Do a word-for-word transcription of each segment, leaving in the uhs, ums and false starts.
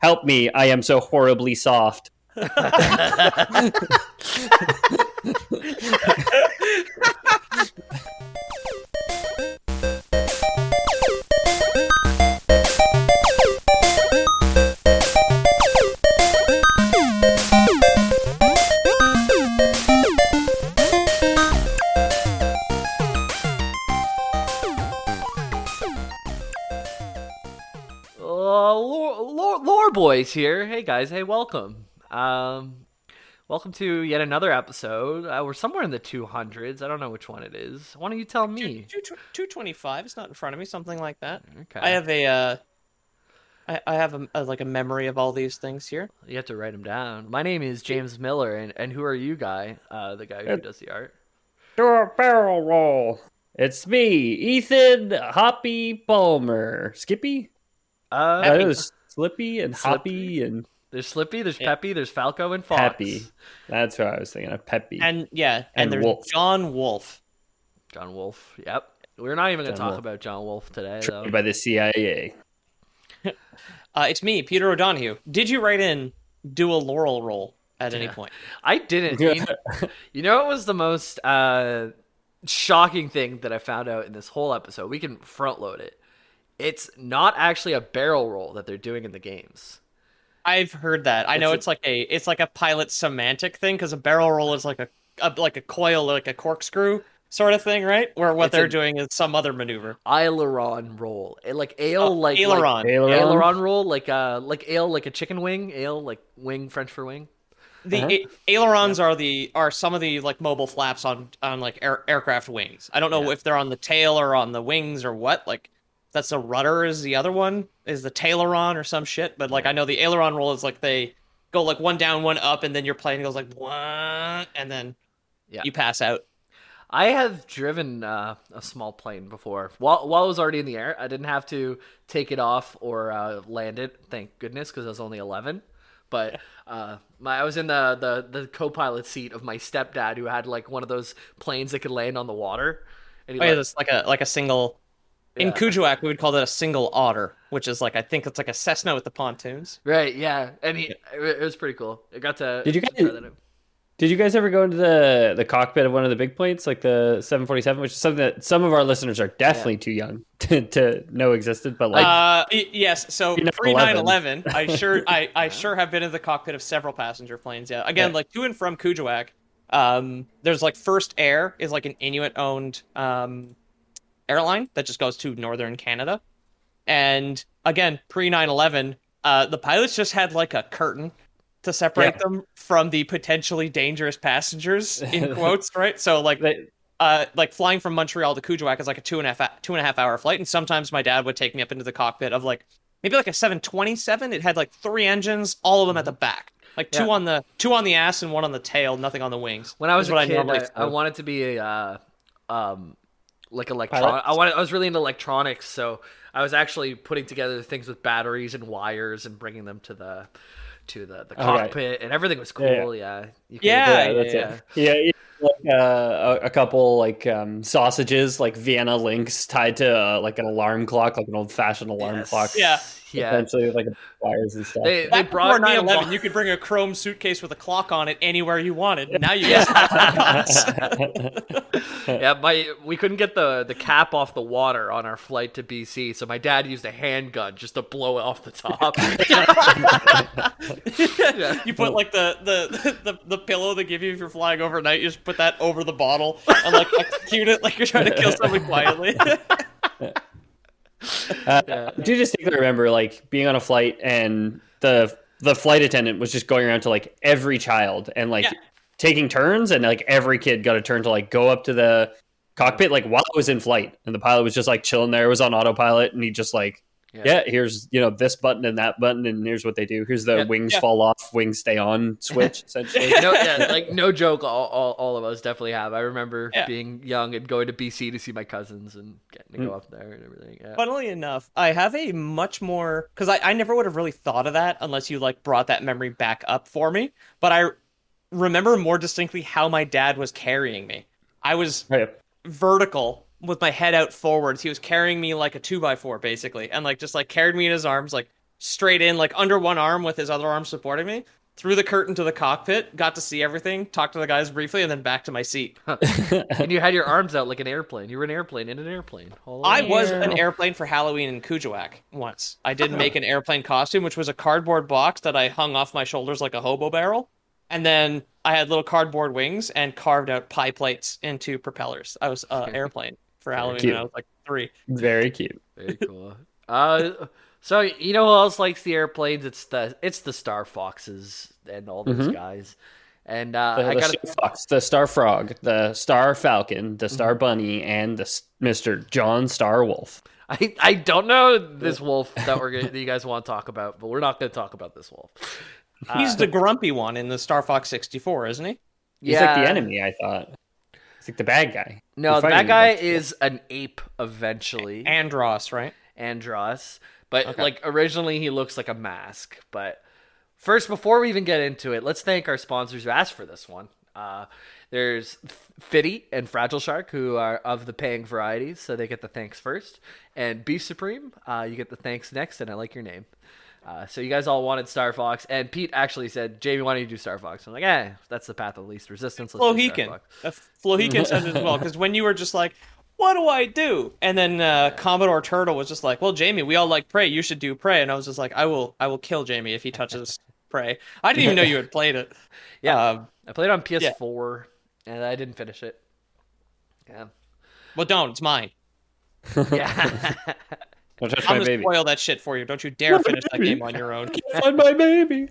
Help me, I am so horribly soft. Boys here. Hey guys, hey, welcome. Um, welcome to yet another episode. Uh, we're somewhere in the two hundreds. I don't know which one it is. Why don't you tell me? two twenty-five. It's not in front of me. Something like that. Okay. I have a, uh, I, I have a, a like a memory of all these things here. You have to write them down. My name is James Miller, and, and who are you, guy? Uh, the guy who it's, does the art. Do a barrel roll. It's me, Ethan Hoppy Palmer. Skippy. Uh, I was. Slippy and Hoppy and there's Slippy, there's yeah. Peppy, there's Falco and Fox. Peppy, that's who I was thinking of. Peppy and yeah, and, and there's Wolf. John Wolf. John Wolf. Yep. We're not even going to talk Wolf. about John Wolf today. Trained though. By the C I A. uh, it's me, Peter O'Donohue. Did you write in do a Laurel roll at yeah. any point? I didn't. You know, you know, it was the most uh, shocking thing that I found out in this whole episode. We can front load it. It's not actually a barrel roll that they're doing in the games. I've heard that. I it's know a, it's like a it's like a pilot semantic thing because a barrel roll is like a, a like a coil, like a corkscrew sort of thing, right? Where what they're doing is some other maneuver. Aileron roll, like ale, oh, like aileron, like, aileron. aileron roll, like uh, like ale, like a chicken wing, ale, like wing, French for wing. The uh-huh. a- ailerons yeah. are the are some of the like mobile flaps on on like air, aircraft wings. I don't know yeah. if they're on the tail or on the wings or what, like. That's the rudder is the other one, is the taileron or some shit. But, like, I know the aileron roll is, like, they go, like, one down, one up, and then your plane goes, like, what? And then yeah. you pass out. I have driven uh, a small plane before. While, while it was already in the air, I didn't have to take it off or uh, land it, thank goodness, because I was only eleven. But uh, my I was in the, the, the co-pilot seat of my stepdad who had, like, one of those planes that could land on the water. And he oh, yeah, that's like a, like a single... In yeah. Kujuak, we would call that a single otter, which is like, I think it's like a Cessna with the pontoons. Right, yeah. And he, it was pretty cool. It got to... Did you guys, did you guys ever go into the, the cockpit of one of the big planes, like the seven forty-seven, which is something that some of our listeners are definitely yeah. too young to, to know existed, but like... Uh, yes, so pre nine eleven, I sure I, I sure have been in the cockpit of several passenger planes, yeah. Again, yeah. like to and from Kujuak, um, there's like First Air is like an Inuit-owned... Um, airline that just goes to northern Canada, and again pre nine eleven uh the pilots just had like a curtain to separate yeah. them from the potentially dangerous passengers in quotes. Right, so like uh like flying from Montreal to Kujuak is like a two and a half two and a half hour flight, and sometimes my dad would take me up into the cockpit of like maybe like a seven twenty-seven. It had like three engines, all of them at the back. Like two yeah. on the two on the ass and one on the tail, nothing on the wings. When I was a what kid, I, I, I wanted to be a uh, um like electron I wanted I was really into electronics, so I was actually putting together things with batteries and wires and bringing them to the to the, the cockpit right. and everything was cool. Yeah. Yeah, yeah. You yeah, that's yeah. It. yeah, yeah. Like uh, a couple like um, sausages, like Vienna links tied to uh, like an alarm clock, like an old fashioned alarm yes. clock. Yeah. Yeah. Essentially like wires and stuff. They, they brought me nine eleven, you could bring a chrome suitcase with a clock on it anywhere you wanted. Now you guys have Yeah, my we couldn't get the, the cap off the water on our flight to B C, so my dad used a handgun just to blow it off the top. yeah. You put like the, the, the, the pillow they give you if you're flying overnight, you just put that over the bottle and like execute it like you're trying to kill someone quietly. Uh, yeah. I do distinctly remember like being on a flight and the the flight attendant was just going around to like every child and like yeah. taking turns, and like every kid got a turn to like go up to the cockpit like while it was in flight, and the pilot was just like chilling there. It was on autopilot, and he just like yeah. yeah, here's, you know, this button and that button, and here's what they do. Here's the yeah. wings yeah. fall off, wings stay on switch, essentially. no, yeah, like, no joke, all, all, all of us definitely have. I remember yeah. being young and going to B C to see my cousins and getting to mm. go up there and everything. Yeah. Funnily enough, I have a much more, because I, I never would have really thought of that unless you, like, brought that memory back up for me, but I remember more distinctly how my dad was carrying me. I was oh, yeah. vertical with my head out forwards. He was carrying me like a two by four, basically, and like just like carried me in his arms, like straight in, like under one arm with his other arm supporting me, through the curtain to the cockpit, got to see everything, talked to the guys briefly, and then back to my seat. And you had your arms out like an airplane. You were an airplane in an airplane. Holy I hell. was an airplane for Halloween in Kuujjuaq once. I did make an airplane costume, which was a cardboard box that I hung off my shoulders like a hobo barrel. And then I had little cardboard wings and carved out pie plates into propellers. I was an uh, airplane for Halloween when I was like three. Very cute. Very cool. Uh, so you know who else likes the airplanes? It's the it's the Star Foxes and all those mm-hmm. guys. And uh, the, I got the, Fox, the Star Frog, the Star Falcon, the Star mm-hmm. Bunny, and the Mister John Star Wolf. I, I don't know this wolf that we're gonna, that you guys want to talk about, but we're not going to talk about this wolf. He's uh, the grumpy one in the Star Fox sixty-four, isn't he? He's yeah. like the enemy, I thought. He's like the bad guy. No, that guy is an ape eventually. Andross, right? Andross. But okay. like originally he looks like a mask. But first, before we even get into it, let's thank our sponsors who asked for this one. Uh, there's Fitty and Fragile Shark, who are of the paying varieties, so they get the thanks first. And Beef Supreme, uh, you get the thanks next, and I like your name. Uh, so you guys all wanted Star Fox, and Pete actually said, "Jamie, why don't you do Star Fox?" I'm like, "Eh, that's the path of least resistance." Let's Flohican, do Flohican said it as well, because when you were just like, "What do I do?" and then uh, yeah. Commodore Turtle was just like, "Well, Jamie, we all like Prey. You should do Prey." And I was just like, "I will, I will kill Jamie if he touches Prey." I didn't even know you had played it. Yeah, um, I played it on P S four, yeah. and I didn't finish it. Yeah. Well, don't. It's mine. Yeah. Don't touch I'm my baby. Spoil that shit for you. Don't you dare my finish baby. that game on your own. Can't find my baby.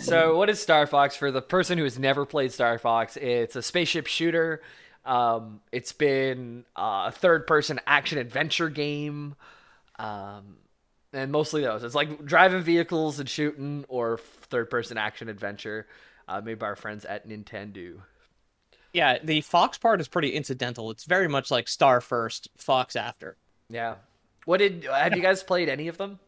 So, what is Star Fox for the person who has never played Star Fox? It's a spaceship shooter. Um, it's been uh, a third-person action-adventure game, um, and mostly those. It's like driving vehicles and shooting, or third-person action-adventure, uh, made by our friends at Nintendo. Yeah, the Fox part is pretty incidental. It's very much like Star first, Fox after. Yeah. What did have you guys played any of them?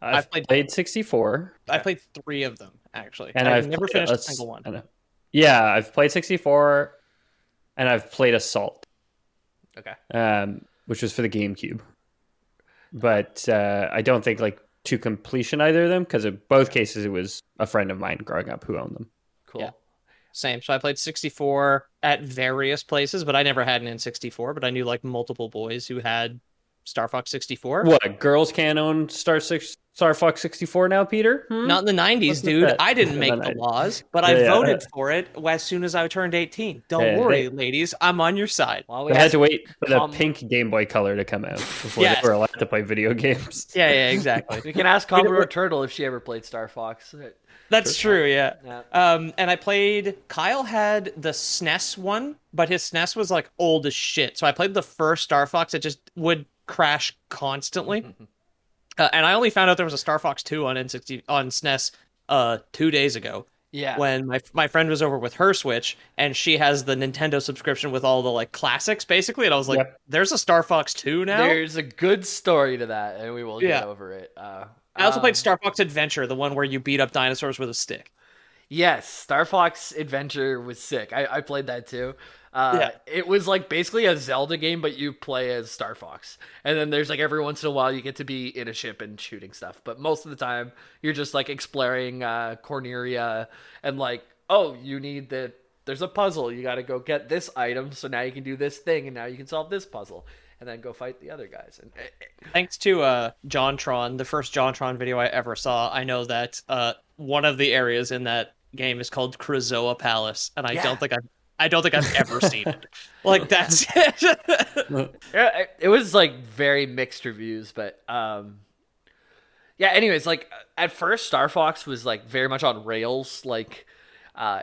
I've, I've played, played sixty-four. I played three of them actually, and I've, I've never finished a, a single one. Yeah, I've played sixty-four, and I've played Assault. Okay. Um, which was for the GameCube, but uh, I don't think like to completion either of them, because in both cases it was a friend of mine growing up who owned them. Cool. Yeah. Same. So I played sixty-four at various places, but I never had an N sixty-four. But I knew like multiple boys who had Star Fox sixty-four. What, girls can't own Star six, Star Fox sixty-four now, Peter? Hmm? Not in the nineties, What's dude. That? I didn't make the laws, but yeah, I yeah, voted yeah. for it as soon as I turned eighteen. Don't yeah, worry, they, ladies. I'm on your side. Well, we I had to wait for the Com- pink Game Boy Color to come out before yes. they were allowed to play video games. Yeah, yeah, exactly. We can ask Commodore Turtle if she ever played Star Fox. That's Turtle. true, yeah. yeah. Um, and I played... Kyle had the S N E S one, but his S N E S was like old as shit. So I played the first Star Fox. It just would crash constantly, mm-hmm. uh, and I only found out there was a Star Fox two on N sixty on S N E S uh two days ago. Yeah, when my my friend was over with her Switch, and she has the Nintendo subscription with all the like classics basically, and I was like, yep. "There's a Star Fox two now." There's a good story to that, and we will get yeah. over it. Uh, I also um, played Star Fox Adventure, the one where you beat up dinosaurs with a stick. Yes, Star Fox Adventure was sick. I, I played that too. Uh, yeah. It was like basically a Zelda game, but you play as Star Fox. And then there's like every once in a while you get to be in a ship and shooting stuff. But most of the time you're just like exploring uh, Corneria and like, oh, you need the, there's a puzzle. You got to go get this item. So now you can do this thing and now you can solve this puzzle and then go fight the other guys. And thanks to uh, JonTron, the first JonTron video I ever saw, I know that uh, one of the areas in that game is called Krizoa Palace. And I yeah. don't think I've I don't think I've ever seen it. Like, that's it. Yeah, it was, like, very mixed reviews, but, um... yeah, anyways, like, at first, Star Fox was, like, very much on rails. Like, uh,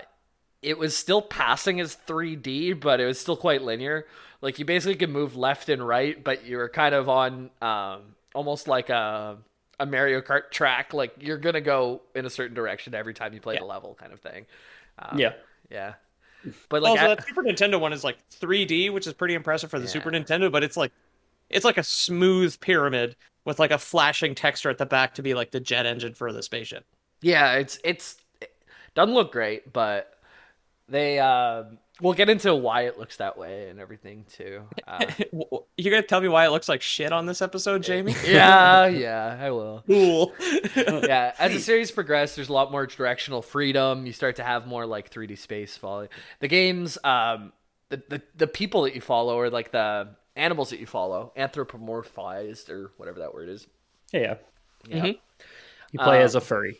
it was still passing as three D, but it was still quite linear. Like, you basically could move left and right, but you were kind of on, um... almost like a a Mario Kart track. Like you're gonna go in a certain direction every time you play yeah. the level, kind of thing. Um, yeah, yeah. But like also, I, that Super Nintendo one is like three D, which is pretty impressive for the yeah. Super Nintendo. But it's like it's like a smooth pyramid with like a flashing texture at the back to be like the jet engine for the spaceship. Yeah, it's it's it doesn't look great, but they uh, we'll get into why it looks that way and everything too. Uh, you're gonna tell me why it looks like shit on this episode, Jamie? yeah, yeah, I will. Cool. yeah, as the series progresses, there's a lot more directional freedom. You start to have more like three D space follow. The games, um, the the the people that you follow are like the animals that you follow, anthropomorphized or whatever that word is. Yeah. Yeah. Mm-hmm. You play um, as a furry.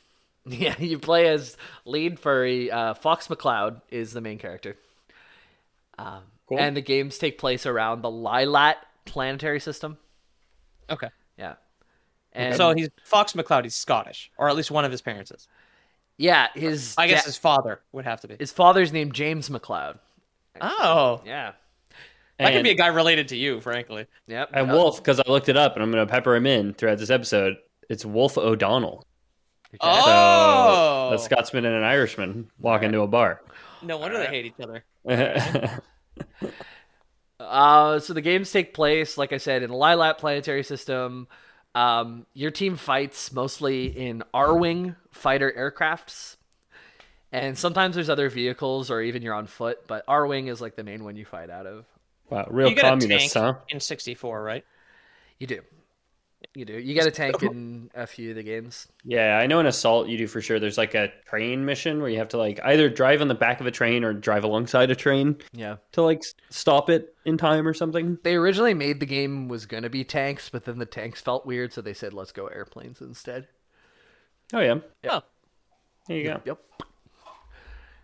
Yeah, you play as lead furry. Uh, Fox McCloud is the main character. Um, cool. And the games take place around the Lylat planetary system. Okay. Yeah. And so he's Fox McCloud. He's Scottish, or at least one of his parents is. Yeah, his. I guess da- his father would have to be. His father's named James McCloud. Actually. Oh. Yeah. That and, could be a guy related to you, frankly. Yep. And Wolf, because I looked it up, and I'm going to pepper him in throughout this episode. It's Wolf O'Donnell. Okay. Oh, so, a Scotsman and an Irishman walk into a bar. No wonder right. they hate each other. uh, so the games take place, like I said, in the Lylat planetary system. Um, your team fights mostly in Arwing fighter aircrafts, and sometimes there's other vehicles or even you're on foot. But Arwing is like the main one you fight out of. Wow, real communists, huh? In sixty-four, right? You do. You do. You got a tank in a few of the games. Yeah, I know in Assault you do for sure. There's like a train mission where you have to like either drive on the back of a train or drive alongside a train. Yeah. To like stop it in time or something. They originally made the game was going to be tanks, but then the tanks felt weird, so they said let's go airplanes instead. Oh, yeah. Yep. Oh. There you go. Yep. yep.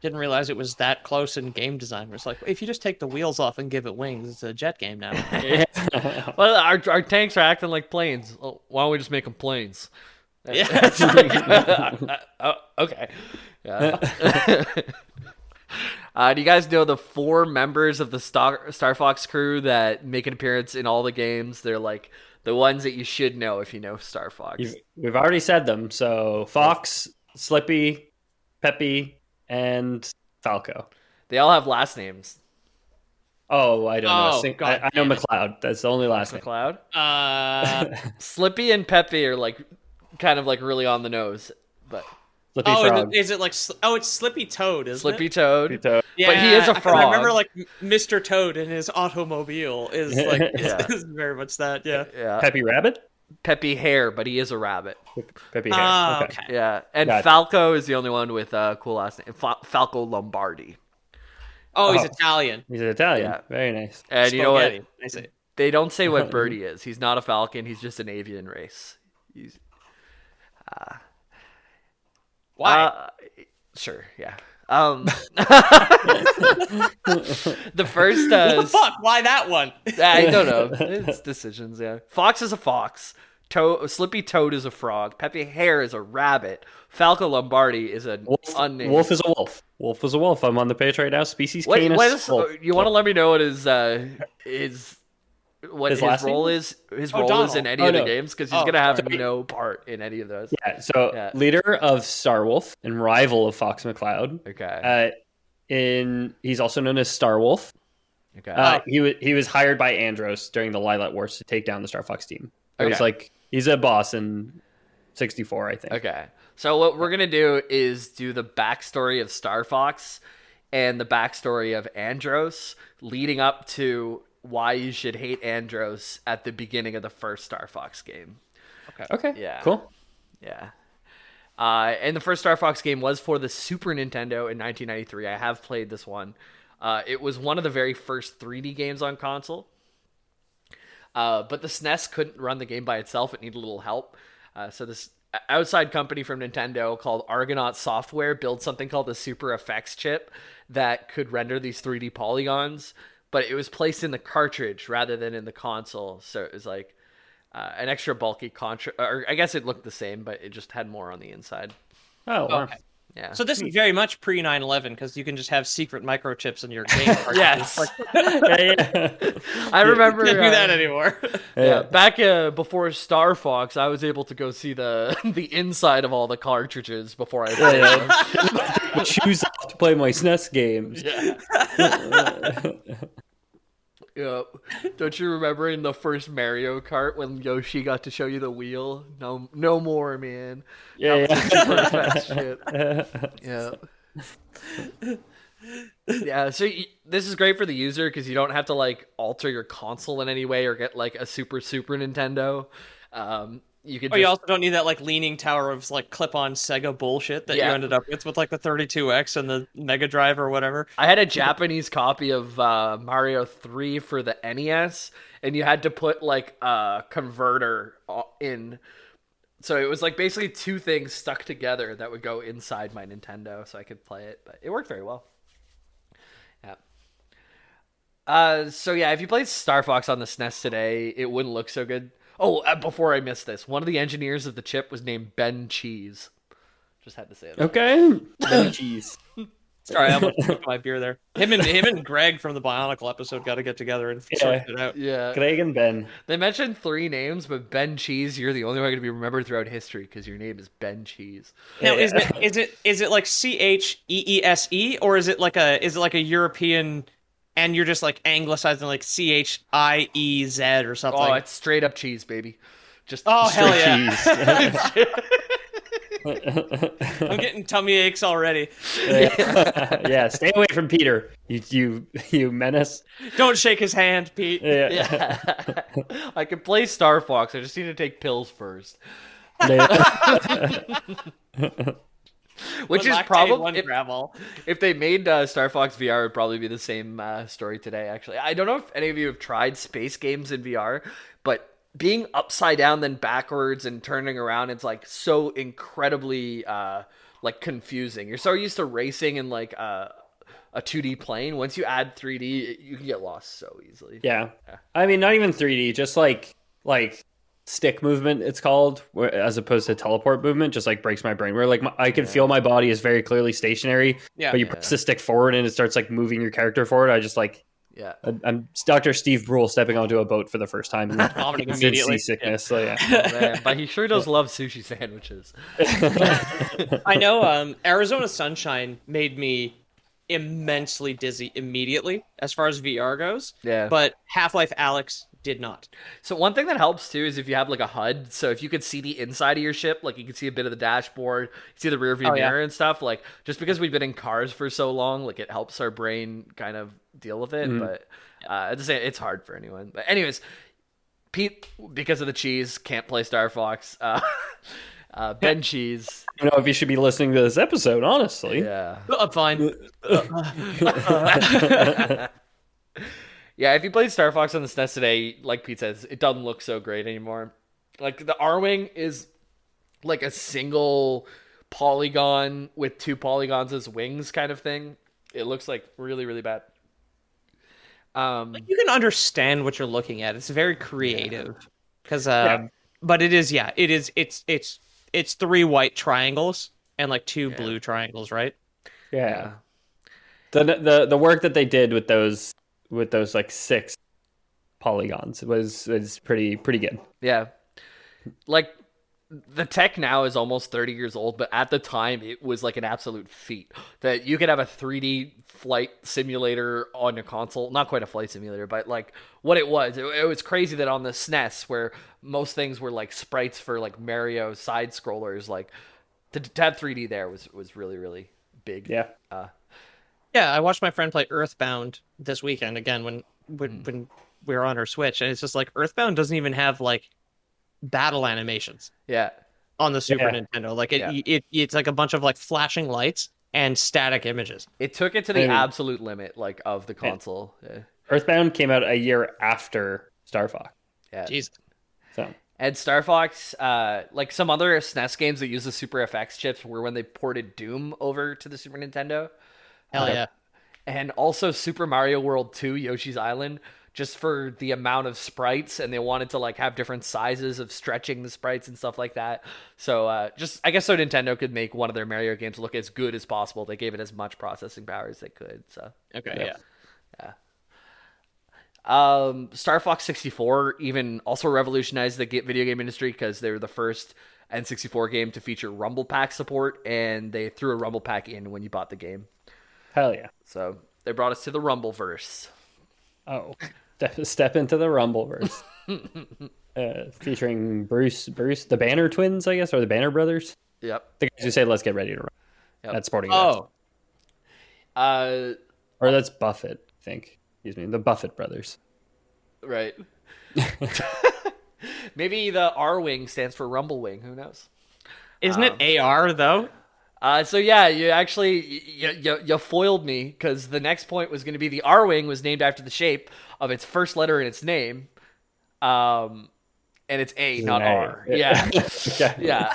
Didn't realize it was that close in game design. It's like, if you just take the wheels off and give it wings, it's a jet game now. Well, our our tanks are acting like planes. Oh, why don't we just make them planes? Yeah. uh, uh, okay. Yeah. uh, do you guys know the four members of the Star, Star Fox crew that make an appearance in all the games? They're like the ones that you should know if you know Star Fox. You've, we've already said them. So Fox, Slippy, Peppy, and Falco. They all have last names. Oh, I don't oh, know. God, I, I know McCloud. That's the only last McCloud? name. McCloud? Uh, Slippy and Peppy are like, kind of like really on the nose. But Slippy oh, frog. Is, it, is it like... Oh, it's Slippy Toad, isn't Slippy it? Toad. Slippy Toad. Yeah, but he is a frog. I remember like Mister Toad in his automobile is like yeah. is, is very much that, yeah. yeah. Peppy Rabbit? Peppy Hare, but he is a rabbit. Peppy Hare. Oh, okay. okay. Yeah, and gotcha. Falco is the only one with a uh, cool last name. Fal- Falco Lombardi. Oh, oh, he's Italian. He's Italian. Yeah. Very nice. And Spaghetti. You know what? I see. They don't say what bird he is. He's not a falcon. He's just an avian race. He's, uh, Why? Uh, sure, yeah. Um, the first uh, what the fuck? Why that one? I don't know. It's decisions. Yeah. Fox is a fox. To- Slippy Toad is a frog. Peppy Hare is a rabbit. Falco Lombardi is an wolf, unnamed. Wolf is a wolf. Wolf is a wolf. I'm on the page right now. Species what, canis. What is, you want to let me know what his uh, his what his, his role name? is? His oh, role Donald. is in any oh, of no. the games because he's oh, gonna have sorry. no part in any of those. Yeah. So yeah. leader of Starwolf and rival of Fox McCloud. Okay. Uh, in he's also known as Starwolf. Okay. Uh, he was he was hired by Andross during the Lylat Wars to take down the Star Fox team. Okay. He's like he's a boss in sixty-four, I think. Okay. So what we're gonna do is do the backstory of Star Fox and the backstory of Andross, leading up to why you should hate Andross at the beginning of the first Star Fox game. Okay. Okay. Yeah. Cool. Yeah. Uh, and the first Star Fox game was for the Super Nintendo in nineteen ninety-three. I have played this one. Uh, it was one of the very first three D games on console. Uh, but the S N E S couldn't run the game by itself. It needed a little help. Uh, so this outside company from Nintendo called Argonaut Software built something called the Super F X chip that could render these three D polygons, but it was placed in the cartridge rather than in the console. So it was like uh, an extra bulky contract, or I guess it looked the same, but it just had more on the inside. Oh, okay. Yeah. So this is very much pre nine eleven because you can just have secret microchips in your game. Yes. Like, yeah, yeah. I remember. You can't do that uh, anymore. Yeah. yeah. Back uh, before Star Fox, I was able to go see the the inside of all the cartridges before I played them. I choose to play my S N E S games. Yeah. Yeah. Don't you remember in the first Mario Kart when Yoshi got to show you the wheel? No, no more, man. Yeah, yeah. Shit. Yeah. Yeah. So you, this is great for the user because you don't have to like alter your console in any way or get like a super Super Nintendo. Um, you could. Oh, just... you also don't need that like leaning tower of like clip-on Sega bullshit that yeah. you ended up with with like the thirty-two X and the Mega Drive or whatever. I had a Japanese copy of uh, Mario three for the N E S, and you had to put like a converter in. So it was like basically two things stuck together that would go inside my Nintendo, so I could play it. But it worked very well. Yeah. Uh. So yeah, if you played Star Fox on the S N E S today, it wouldn't look so good. Oh, before I missed this, one of the engineers of the chip was named Ben Cheese. Just had to say it. Okay. Ben Cheese. Sorry, I almost took my beer there. Him and him and Greg from the Bionicle episode got to get together and sort it out. Yeah. Greg and Ben. They mentioned three names, but Ben Cheese, you're the only one going to be remembered throughout history because your name is Ben Cheese. Now, yeah. is it is it is it like C H E E S E or is it like a is it like a European? And you're just like anglicizing like C H I E Z or something. Oh, it's straight up cheese, baby. Just oh, hell yeah. Cheese. I'm getting tummy aches already. Yeah. Yeah, stay away from Peter. You you you menace. Don't shake his hand, Pete. Yeah. Yeah. I can play Star Fox. I just need to take pills first. Which is probably if, if they made uh, Star Fox V R, it would probably be the same uh, story today. Actually, I don't know if any of you have tried space games in V R, but being upside down then backwards and turning around, it's like so incredibly uh, like confusing. You're so used to racing in like uh, a two D plane. Once you add three D, you can get lost so easily. Yeah, yeah. I mean, not even three D, just like like. stick movement, it's called, as opposed to teleport movement, just like breaks my brain. Where like my, I can yeah. feel my body is very clearly stationary, yeah. but you yeah. press the stick forward and it starts like moving your character forward. I just like, yeah, I'm Doctor Steve Brule stepping onto a boat for the first time. And vomiting immediately. Seasickness, yeah. So yeah, oh, man. But he sure does love sushi sandwiches. I know. Um, Arizona Sunshine made me immensely dizzy immediately as far as V R goes. Yeah, but Half-Life Alyx did not. So one thing that helps too is if you have like a H U D, so if you could see the inside of your ship, like you can see a bit of the dashboard, see the rear view oh, mirror yeah. and stuff, like just because we've been in cars for so long, like it helps our brain kind of deal with it. Mm-hmm. But uh at the same, it's hard for anyone. But anyways, Pete, because of the cheese, can't play Star Fox. uh Uh, Ben Cheese. I don't know if you should be listening to this episode, honestly. Yeah. I'm fine. Yeah, if you played Star Fox on the S N E S today, like Pete says, it doesn't look so great anymore. Like, the Arwing is like a single polygon with two polygons as wings kind of thing. It looks like really, really bad. Um, like you can understand what you're looking at. It's very creative. Because... Yeah. Um, yeah. But it is, yeah, it is, it's, it's, it's three white triangles and like two yeah. blue triangles, right? Yeah. The, the, the work that they did with those, with those like six polygons was, was pretty, pretty good. Yeah. Like the tech now is almost thirty years old, but at the time it was like an absolute feat that you could have a three D flight simulator on your console. Not quite a flight simulator, but like what it was, it, it was crazy that on the S N E S where most things were like sprites for like Mario side scrollers, like to, to have three D there was, was really, really big. Yeah. Uh, yeah. I watched my friend play Earthbound this weekend again, when, when, when we were on her Switch, and it's just like Earthbound doesn't even have like battle animations. Yeah. On the Super yeah. Nintendo. Like it, yeah. it, it, it's like a bunch of like flashing lights and static images. It took it to the I mean, absolute limit, like of the console. Yeah. Earthbound came out a year after Star Fox. Yeah. Jeez. So. And Star Fox, uh, like some other S N E S games that use the Super F X chips were when they ported Doom over to the Super Nintendo. Hell uh, yeah. And also Super Mario World two, Yoshi's Island just for the amount of sprites, and they wanted to like have different sizes of stretching the sprites and stuff like that. So uh, just, I guess so Nintendo could make one of their Mario games look as good as possible. They gave it as much processing power as they could. So okay, yeah. Yeah. Um, Star Fox sixty-four even also revolutionized the video game industry because they were the first N sixty-four game to feature Rumble Pack support, and they threw a Rumble Pack in when you bought the game. Hell yeah. So they brought us to the Rumbleverse. Oh, step into the Rumbleverse. uh, featuring Bruce, Bruce, the Banner Twins, I guess, or the Banner Brothers. Yep. The guys who say, let's get ready to run. Yep. That's Sporting Goods. Oh. Uh, or that's Buffett, I think. Excuse me, the Buffett Brothers. Right. Maybe the Arwing stands for Rumblewing. Who knows? Isn't um, it A R, though? Uh, so, yeah, you actually, you, you, you foiled me, because the next point was going to be the Arwing was named after the shape of its first letter in its name. Um, and it's A, not an R. A. Yeah. yeah. Yeah.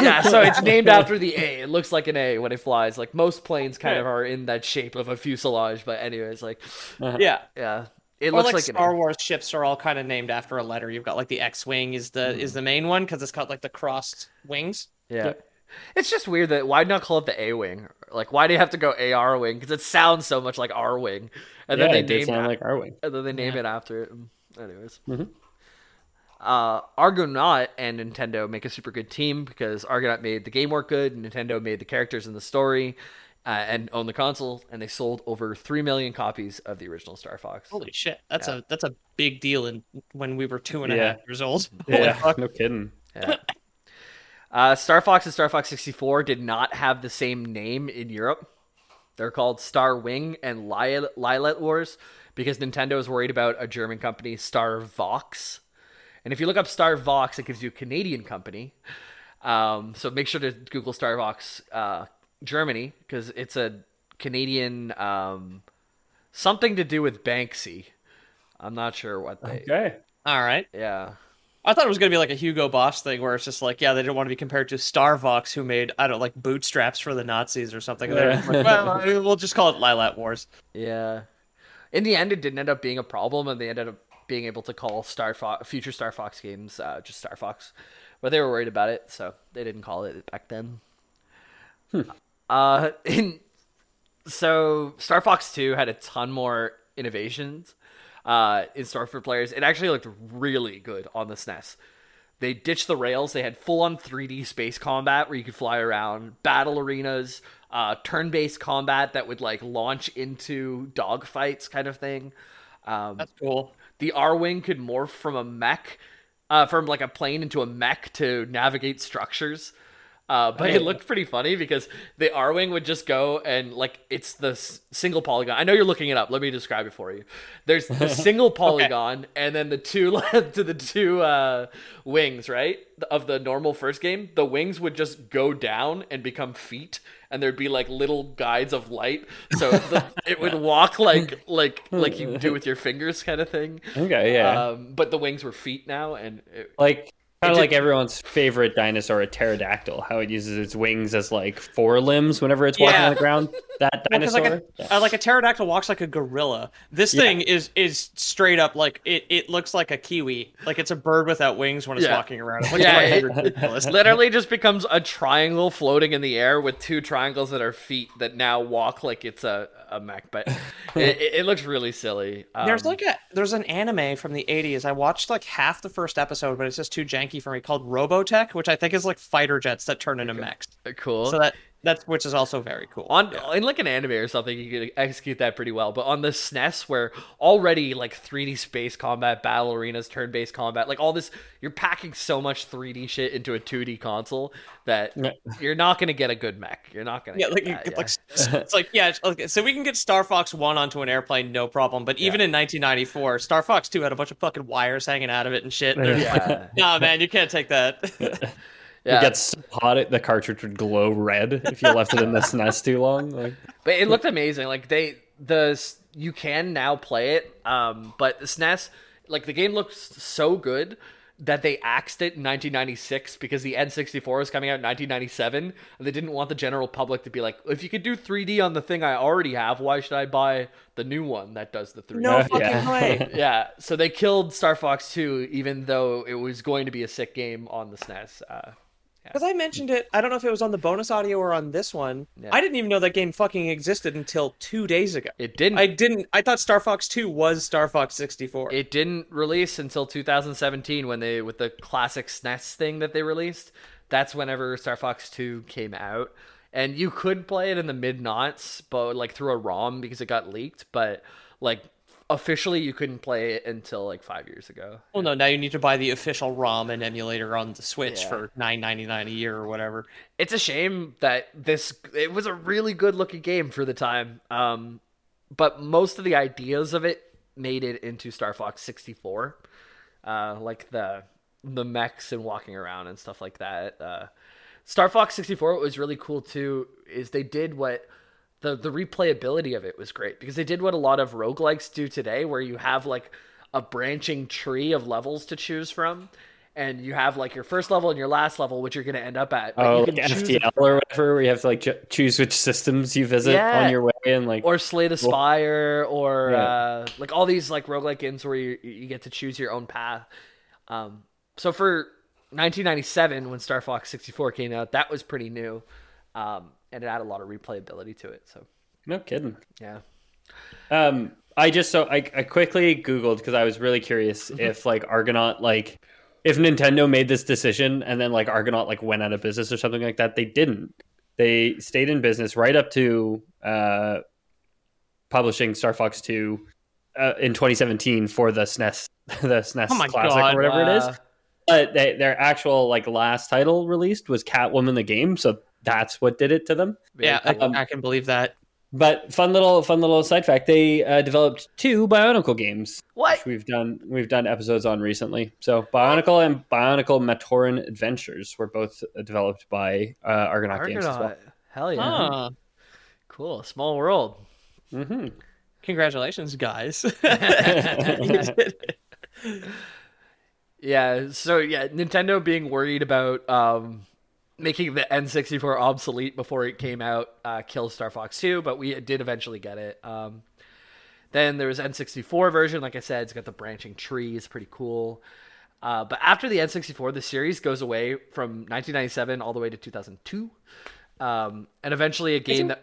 Yeah. So it's named after the A. It looks like an A when it flies. Like most planes kind of are in that shape of a fuselage. But anyways, like, uh-huh. yeah. Yeah. It or looks like, like Star Wars ships are all kind of named after a letter. You've got like the X-Wing is the mm. is the main one because it's got like the crossed wings. Yeah. yeah. It's just weird that why not call it the A-Wing? Like, why do you have to go A R Wing? Because it sounds so much like R-Wing. And yeah, then they name it, it like R-Wing. And then they name yeah. it after it. Anyways. Mm-hmm. Uh, Argonaut and Nintendo make a super good team because Argonaut made the game work good. Nintendo made the characters and the story uh, and owned the console. And they sold over three million copies of the original Star Fox. Holy shit. That's yeah. a that's a big deal in, when we were two and yeah. a half years old. Yeah, fuck. No kidding. Yeah. Uh, Star Fox and Star Fox sixty-four did not have the same name in Europe. They're called Starwing and Lylat Ly- Wars because Nintendo is worried about a German company, Starvox. And if you look up Starvox, it gives you a Canadian company. Um, so make sure to Google Starvox uh, Germany because it's a Canadian um, something to do with Banksy. I'm not sure what they... Okay. All right. Yeah. I thought it was going to be like a Hugo Boss thing where it's just like, yeah, they didn't want to be compared to Starvox, who made, I don't know, like bootstraps for the Nazis or something. Yeah. And they're like, well, we'll just call it Lylat Wars. Yeah. In the end, it didn't end up being a problem, and they ended up being able to call Star Fox, future Star Fox games uh, just Star Fox. But they were worried about it, so they didn't call it back then. Hmm. Uh, in, so Star Fox two had a ton more innovations uh, in store for players. It actually looked really good on the S N E S. They ditched the rails. They had full-on three D space combat where you could fly around, battle arenas, uh, turn-based combat that would like launch into dogfights kind of thing. Um, That's cool. The R-Wing could morph from a mech, uh, from like a plane into a mech to navigate structures. Uh, but it looked pretty funny because the R-Wing would just go and like, it's the s- single polygon. I know you're looking it up. Let me describe it for you. There's the single polygon okay. and then the two to the two uh, wings, right? Of the normal first game, the wings would just go down and become feet. And there'd be like little guides of light. So the, it would walk like, like, like you do with your fingers kind of thing. Okay. Yeah. Um, but the wings were feet now. And it, like, kind of like everyone's favorite dinosaur, a pterodactyl, how it uses its wings as like forelimbs whenever it's walking yeah. on the ground. That dinosaur. Well, like, a, yeah. uh, like a pterodactyl walks like a gorilla. This yeah. thing is is straight up like it, it looks like a kiwi. Like it's a bird without wings when it's yeah. walking around. It looks yeah, like it, ridiculous. It literally just becomes a triangle floating in the air with two triangles that are feet that now walk like it's a, a mech. But it, it looks really silly. Um, there's like a there's an anime from the eighties. I watched like half the first episode, but it's just too janky for me, called Robotech, which I think is like fighter jets that turn into okay. mechs. Cool. So that that's which is also very cool. On yeah. in like an anime or something, you could execute that pretty well. But on the S N E S, where already like three D space combat, battle arenas, turn-based combat, like all this, you're packing so much three D shit into a two D console that yeah. you're not going to get a good mech. You're not going to. Yeah, get like, that, like yeah. it's like yeah. Okay, so we can get Star Fox One onto an airplane, no problem. But even yeah. in nineteen ninety-four, Star Fox Two had a bunch of fucking wires hanging out of it and shit. And yeah. like, nah, man, you can't take that. Yeah. Yeah. It gets so hot, the cartridge would glow red if you left it in the S N E S too long. Like. But it looked amazing. Like they, the you can now play it, um, but the S N E S, like the game looks so good that they axed it in nineteen ninety-six because the N sixty-four was coming out in nineteen ninety-seven, and they didn't want the general public to be like, if you could do three D on the thing I already have, why should I buy the new one that does the three D? No fucking yeah. way. Yeah, so they killed Star Fox two, even though it was going to be a sick game on the S N E S. Uh, Because I mentioned it, I don't know if it was on the bonus audio or on this one. Yeah. I didn't even know that game fucking existed until two days ago. It didn't. I didn't. I thought Star Fox two was Star Fox sixty-four. It didn't release until two thousand seventeen when they, with the classic S N E S thing that they released. That's whenever Star Fox two came out. And you could play it in the mid-noughts, but like through a ROM because it got leaked. But like... officially, you couldn't play it until like five years ago. Well, no, now you need to buy the official ROM and emulator on the Switch yeah. for nine ninety-nine a year or whatever. It's a shame that this... It was a really good-looking game for the time, um, but most of the ideas of it made it into Star Fox sixty-four, uh, like the the mechs and walking around and stuff like that. Uh, Star Fox sixty-four, what was really cool, too, is they did what... The the replayability of it was great because they did what a lot of roguelikes do today, where you have like a branching tree of levels to choose from, and you have like your first level and your last level, which you're going to end up at. Like, oh, you can like choose F T L or whatever, where you have to like ju- choose which systems you visit yeah. on your way, and like or Slay the Spire, or yeah. uh, like all these like roguelike games where you you get to choose your own path. Um, so for nineteen ninety-seven, when Star Fox sixty-four came out, that was pretty new. Um, and it had a lot of replayability to it. So no kidding. Yeah. Um, I just, so I, I quickly Googled, cause I was really curious if like Argonaut, like if Nintendo made this decision and then like Argonaut, like went out of business or something like that, they didn't, they stayed in business right up to, uh, publishing Star Fox two, uh, in twenty seventeen for the S N E S, the S N E S oh classic God, or whatever uh... it is. But they, their actual like last title released was Catwoman, the game. So that's what did it to them. Yeah, um, I, I can believe that. But fun little, fun little side fact: they uh, developed two Bionicle games, what? which we've done, we've done episodes on recently. So Bionicle and Bionicle Matoran Adventures were both developed by uh, Argonaut, Argonaut Games as well. Hell yeah! Huh. Cool, small world. Mm-hmm. Congratulations, guys. yeah. So yeah, Nintendo being worried about. Um, Making the N sixty-four obsolete before it came out uh, killed Star Fox two, but we did eventually get it. Um, then there was N sixty-four version. Like I said, it's got the branching tree. It's pretty cool. Uh, but after the N sixty-four, the series goes away from nineteen ninety-seven all the way to two thousand two. Um, and eventually a game Isn't that...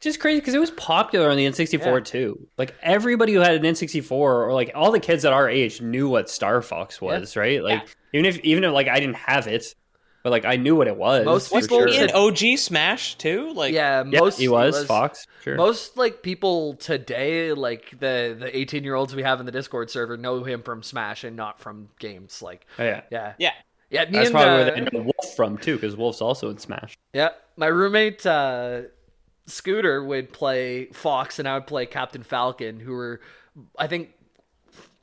Just crazy, because it was popular on the N sixty-four yeah. too. Like, everybody who had an N sixty-four, or like all the kids at our age knew what Star Fox was, yeah. right? Like, yeah. even if even if like I didn't have it, but like I knew what it was. Most people sure. in O G Smash too. Like yeah, most yeah, he was, was Fox. Sure. Most like people today, like the the eighteen year olds we have in the Discord server, know him from Smash and not from games. Like oh, yeah, yeah, yeah, yeah. That's and, probably uh, where they know Wolf from too, because Wolf's also in Smash. Yeah, my roommate uh, Scooter would play Fox, and I would play Captain Falcon, who were I think.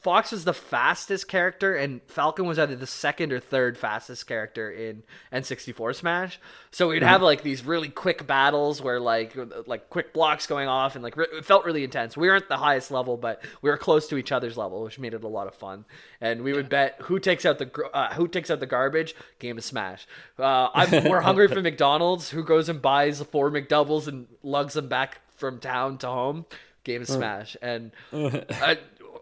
Fox was the fastest character, and Falcon was either the second or third fastest character in N sixty-four Smash. So we'd have like these really quick battles where like like quick blocks going off, and like re- it felt really intense. We weren't the highest level, but we were close to each other's level, which made it a lot of fun. And we would bet who takes out the uh, who takes out the garbage. Game of Smash. Uh, I'm, we're hungry for McDonald's. Who goes and buys four McDoubles and lugs them back from town to home? Game of Smash. And. Uh,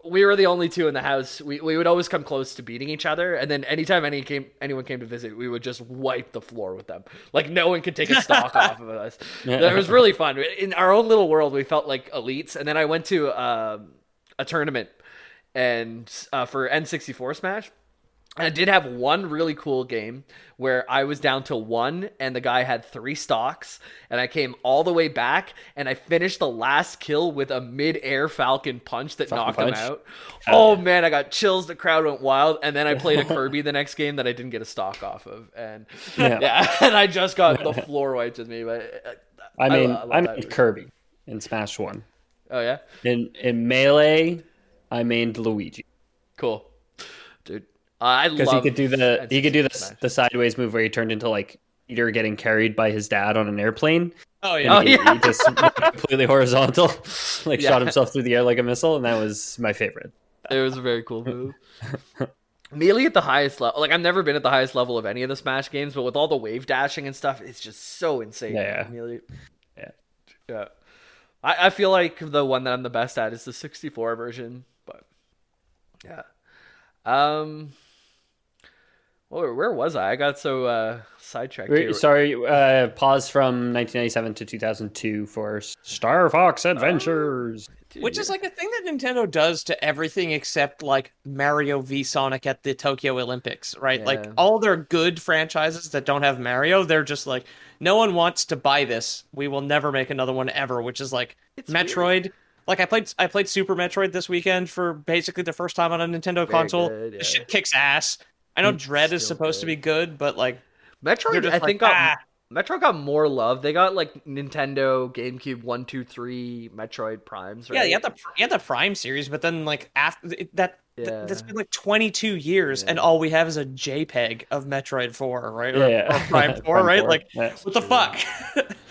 We were the only two in the house. We we would always come close to beating each other, and then anytime any came anyone came to visit, we would just wipe the floor with them. Like no one could take a stock off of us. It was really fun. In our own little world, we felt like elites. And then I went to um, a tournament and uh, for N sixty-four Smash, and I did have one really cool game where I was down to one, and the guy had three stocks, and I came all the way back, and I finished the last kill with a mid-air Falcon punch that Falcon knocked punch. him out. Oh, oh man, I got chills. The crowd went wild, and then I played a Kirby the next game that I didn't get a stock off of, and yeah, yeah and I just got the floor wiped with me. But I, I mean, I, I, I made Kirby in Smash One. Oh yeah. In in Melee, I mained Luigi. Cool. Because uh, he could do the he could do the, the sideways move where he turned into like Peter getting carried by his dad on an airplane. Oh yeah, and oh, he, yeah. he just like, completely horizontal, like yeah. shot himself through the air like a missile, and that was my favorite. It was a very cool move. Melee at the highest level, like I've never been at the highest level of any of the Smash games, but with all the wave dashing and stuff, it's just so insane. Yeah, Melee. yeah, yeah. I, I feel like the one that I'm the best at is the sixty-four version, but yeah. Um, well, where was I? I got so uh, sidetracked. Wait, sorry, uh, pause from nineteen ninety-seven to two thousand two for Star Fox Adventures. Oh. Dude. Which is like a thing that Nintendo does to everything except like Mario v Sonic at the Tokyo Olympics, right? Yeah. Like all their good franchises that don't have Mario, they're just like, no one wants to buy this. We will never make another one ever, which is like it's Metroid. Weird. Like I played I played Super Metroid this weekend for basically the first time on a Nintendo Very console. Good, yeah. This shit kicks ass. I know it's Dread is supposed good. to be good, but like Metroid, I like, think ah. got Metroid got more love. They got like Nintendo, GameCube, one, two, three, Metroid Primes. Right? Yeah, you had the you had the Prime series, but then like after that, yeah. th- that's been like twenty-two years, yeah. and all we have is a JPEG of Metroid Four, right? Yeah, or, yeah. or Prime Four, Prime right? four. Like, that's what true. the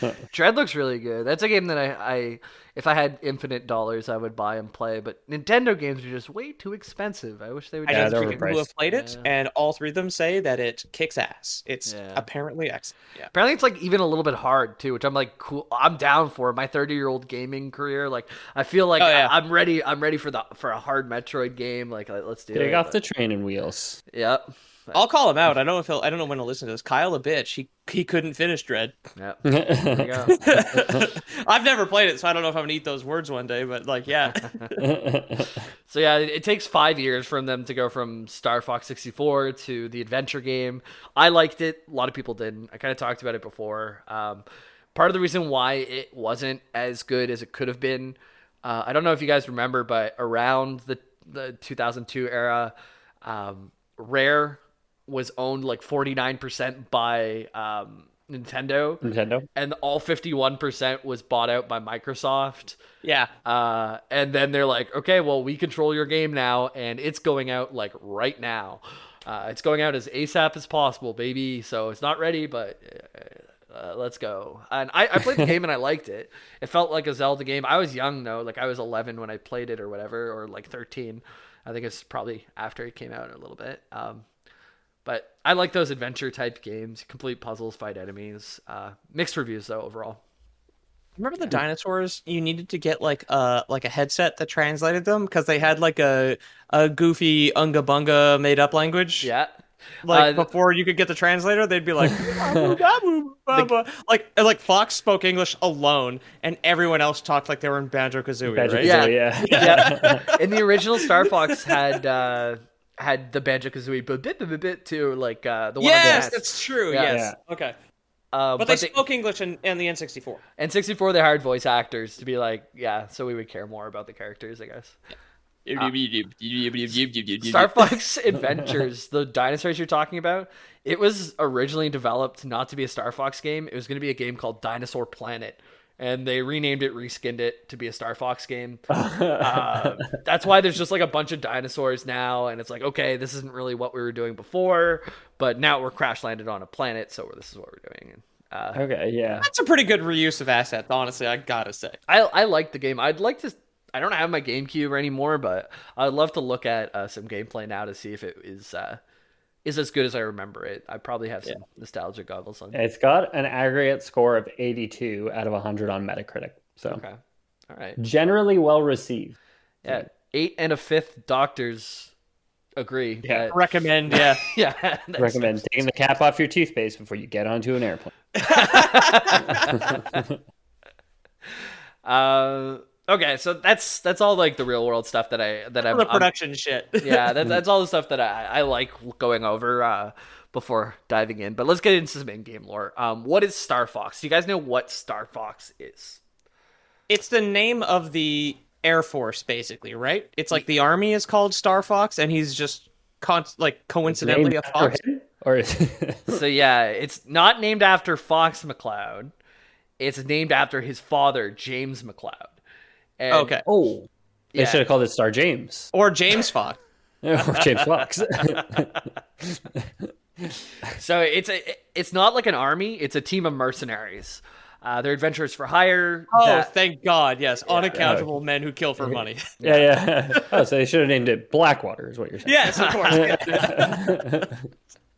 fuck? Dread looks really good. That's a game that I, I, if I had infinite dollars, I would buy and play. But Nintendo games are just way too expensive. I wish they would. I know three people who have played it, yeah. and all three of them say that it kicks ass. It's yeah. apparently excellent. Yeah. Apparently I think it's like even a little bit hard too, which I'm like, cool. I'm down for my thirty year old gaming career. Like I feel like oh, yeah. I, I'm ready. I'm ready for the for a hard Metroid game. Like let's do Take it. Take off but... the training wheels. Yep. I'll call him out. I don't know if he'll. I don't know when to listen to this. Kyle, a bitch. He he couldn't finish Dread. Yep. There you go. I've never played it, so I don't know if I'm gonna eat those words one day. But like, yeah. So yeah, it, it takes five years from them to go from Star Fox sixty-four to the adventure game. I liked it. A lot of people didn't. I kind of talked about it before. Um, part of the reason why it wasn't as good as it could have been. Uh, I don't know if you guys remember, but around the the two thousand two era, um, Rare was owned like forty-nine percent by um, Nintendo. Nintendo. And all fifty-one percent was bought out by Microsoft. Yeah. Uh, and then they're like, okay, well, we control your game now, and it's going out like right now. Uh, it's going out as ASAP as possible, baby. So it's not ready, but uh, let's go. And I, I played the game and I liked it. It felt like a Zelda game. I was young though. Like I was eleven when I played it or whatever, or like thirteen. I think it's probably after it came out a little bit. Um, But I like those adventure-type games, complete puzzles, fight enemies. Uh, mixed reviews, though, overall. Remember the yeah. dinosaurs? You needed to get, like, a, like a headset that translated them? Because they had, like, a a goofy unga bunga made-up language. Yeah. Like, uh, before you could get the translator, they'd be like... the, like, like Fox spoke English alone, and everyone else talked like they were in Banjo-Kazooie, Banjo-Kazooie, right? Yeah. yeah. yeah. yeah. And the original Star Fox had... Uh, had the Banjo-Kazooie bit bit bit bit too, like uh, the one. Yes, on the that's true. Yeah. Yes, yeah. okay. Uh, but, but they, they spoke English and and the N sixty-four. N sixty-four, they hired voice actors to be like, yeah, so we would care more about the characters, I guess. Uh, Star Fox Adventures, the dinosaurs you're talking about, it was originally developed not to be a Star Fox game. It was going to be a game called Dinosaur Planet. And they renamed it, reskinned it to be a Star Fox game. uh, that's why there's just like a bunch of dinosaurs now. And it's like, okay, this isn't really what we were doing before, but now we're crash landed on a planet. So this is what we're doing. And, uh, okay. Yeah. That's a pretty good reuse of assets. Honestly, I gotta say, I, I like the game. I'd like to, I don't have my GameCube anymore, but I'd love to look at uh, some gameplay now to see if it is, uh, is as good as I remember it. I probably have some yeah. nostalgia goggles on. It's got an aggregate score of eighty-two out of one hundred on Metacritic. So, okay. All right. Generally well received. Yeah. Eight and a fifth doctors agree. Yeah. That... Recommend. Yeah. yeah. Recommend taking the cap off your toothpaste before you get onto an airplane. uh, Okay, so that's that's all like the real world stuff that I that I'm the production I'm, shit. yeah, that's that's all the stuff that I, I like going over uh, before diving in. But let's get into some in-game lore. Um, what is Star Fox? Do you guys know what Star Fox is? It's the name of the Air Force, basically, right? It's like the Army is called Star Fox, and he's just con- like coincidentally a fox. Or so yeah, it's not named after Fox McCloud. It's named after his father, James McCloud. And, okay. Oh, yeah. They should have called it Star James or James Fox or James Fox. So it's a, it's not like an army; it's a team of mercenaries. Uh, they're adventurers for hire. Oh, that, thank God. Yes. Yeah, unaccountable yeah. men who kill for money. Yeah, yeah. yeah. Oh, so they should have named it Blackwater is what you're saying. Yes, of course. Yeah.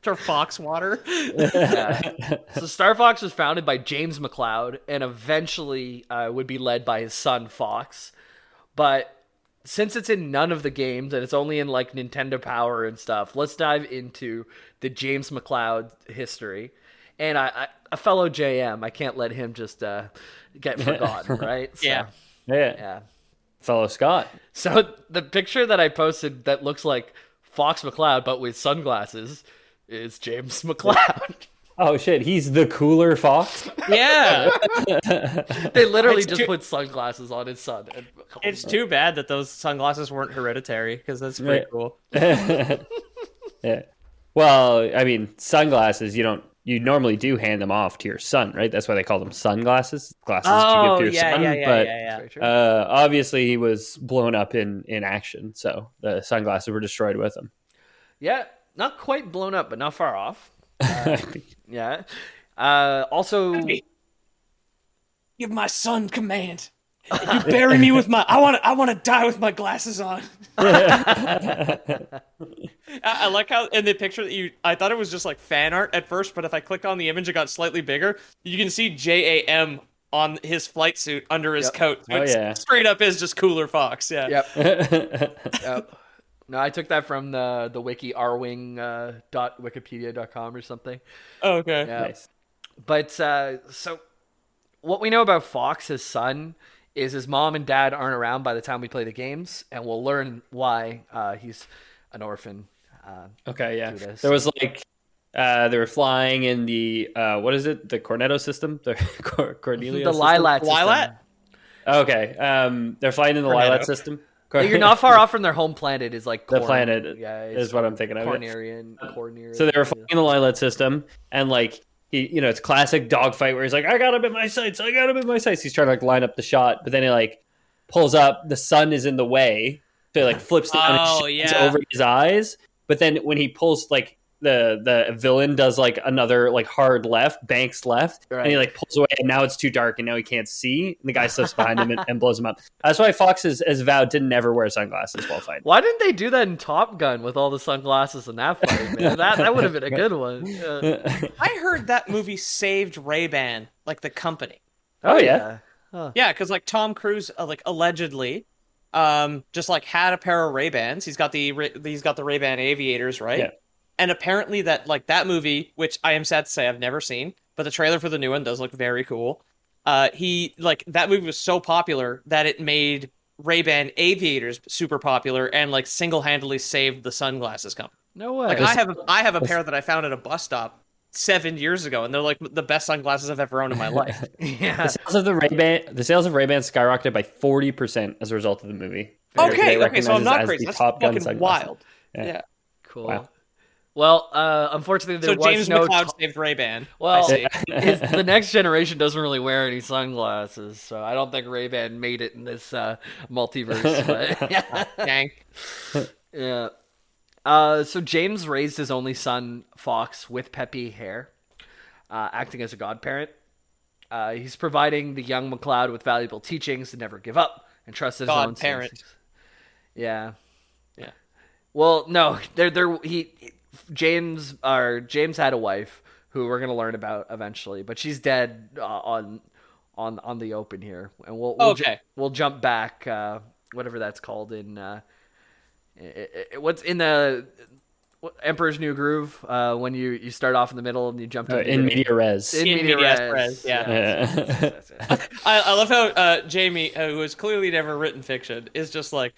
Star Fox Water. Yeah. So Star Fox was founded by James McCloud and eventually uh, would be led by his son, Fox. But since it's in none of the games and it's only in like Nintendo Power and stuff, let's dive into the James McCloud history. And I, I, a fellow J M, I can't let him just uh, get forgotten, right? So, yeah. yeah, yeah, fellow Scott. So the picture that I posted that looks like Fox McCloud but with sunglasses is James McCloud. Oh shit, he's the cooler Fox? Yeah. They literally it's just too... put sunglasses on his son. And it's too bad that those sunglasses weren't hereditary because that's pretty yeah. cool. yeah. Well, I mean, sunglasses, you don't. You normally do hand them off to your son, right? That's why they call them sunglasses. Glasses oh, you give to your yeah, son. Yeah, yeah, but yeah, yeah. Uh, obviously he was blown up in, in action, so the sunglasses were destroyed with him. Yeah, not quite blown up, but not far off. Uh, yeah. Uh, also... Give my son command. You bury me with my... I want to I want to die with my glasses on. I like how in the picture that you, I thought it was just like fan art at first, but if I clicked on the image, it got slightly bigger. You can see J A M on his flight suit under his yep. coat. So oh, yeah. Straight up is just Cooler Fox. Yeah. Yep. yep. No, I took that from the the wiki arwing dot wikipedia dot com uh, or something. Oh, okay. Yeah. Nice. But uh, so what we know about Fox, his son, is his mom and dad aren't around by the time we play the games, and we'll learn why uh, he's an orphan. Uh, okay, yeah. There was like, uh, they were flying in the, uh, what is it? The Cornetto system? The Cor- Cornelia The system? Lylat system. Lylat? Okay. Um, they're flying in the Cornetto. Lylat system. Corn- You're not far off from their home planet is like Corn- The planet yeah, is what I'm thinking of. Cornerian. Cornerian. So they were flying in the Lylat system, and like, he, you know, it's classic dogfight where he's like, I got him in my sights. I got him in my sights. He's trying to like line up the shot, but then he like pulls up. The sun is in the way. So he like flips down oh, and shines yeah. over his eyes. But then when he pulls, like the the villain does like another like hard left, banks left, right. and he like pulls away. And now it's too dark, and now he can't see. And the guy slips behind him and, and blows him up. That's why Fox is, as vowed to never wear sunglasses while fighting. Why didn't they do that in Top Gun with all the sunglasses in that fight? Man? that that would have been a good one. Yeah. I heard that movie saved Ray-Ban, like the company. Oh yeah, yeah, because huh. yeah, like Tom Cruise, uh, like allegedly. Um, just like had a pair of Ray-Bans. He's got the he's got the Ray-Ban aviators, right? Yeah. And apparently that like that movie, which I am sad to say I've never seen, but the trailer for the new one does look very cool. Uh, he like that movie was so popular that it made Ray-Ban aviators super popular and like single-handedly saved the sunglasses company. No way. Like I have a, I have a pair that I found at a bus stop seven years ago, and they're like the best sunglasses I've ever owned in my life. yeah. The sales of the Ray-Ban, the sales of Ray-Ban skyrocketed by forty percent as a result of the movie. They're, okay, okay, so I'm not crazy. That's fucking wild. Yeah. yeah. Cool. Wow. Well, uh, unfortunately, there so was James no... So James McCloud t- saved Ray-Ban. Well, his, the next generation doesn't really wear any sunglasses, so I don't think Ray-Ban made it in this uh, multiverse. But, yeah. Dang. yeah. Uh, so James raised his only son, Fox, with Peppy Hare, uh, acting as a godparent. Uh, he's providing the young McCloud with valuable teachings to never give up and trust his God own parent. Senses. Yeah, yeah. Well, no, there, there. He, James, or James had a wife who we're gonna learn about eventually, but she's dead uh, on, on, on the open here, and we'll, we'll okay, ju- we'll jump back, uh, whatever that's called in. Uh, It, it, it, what's in the what, Emperor's New Groove uh, when you, you start off in the middle and you jump oh, in media res. In, in media, media res. res. Yeah. yeah. That's, that's, that's, that's I, I love how uh, Jamie, who has clearly never written fiction, is just like,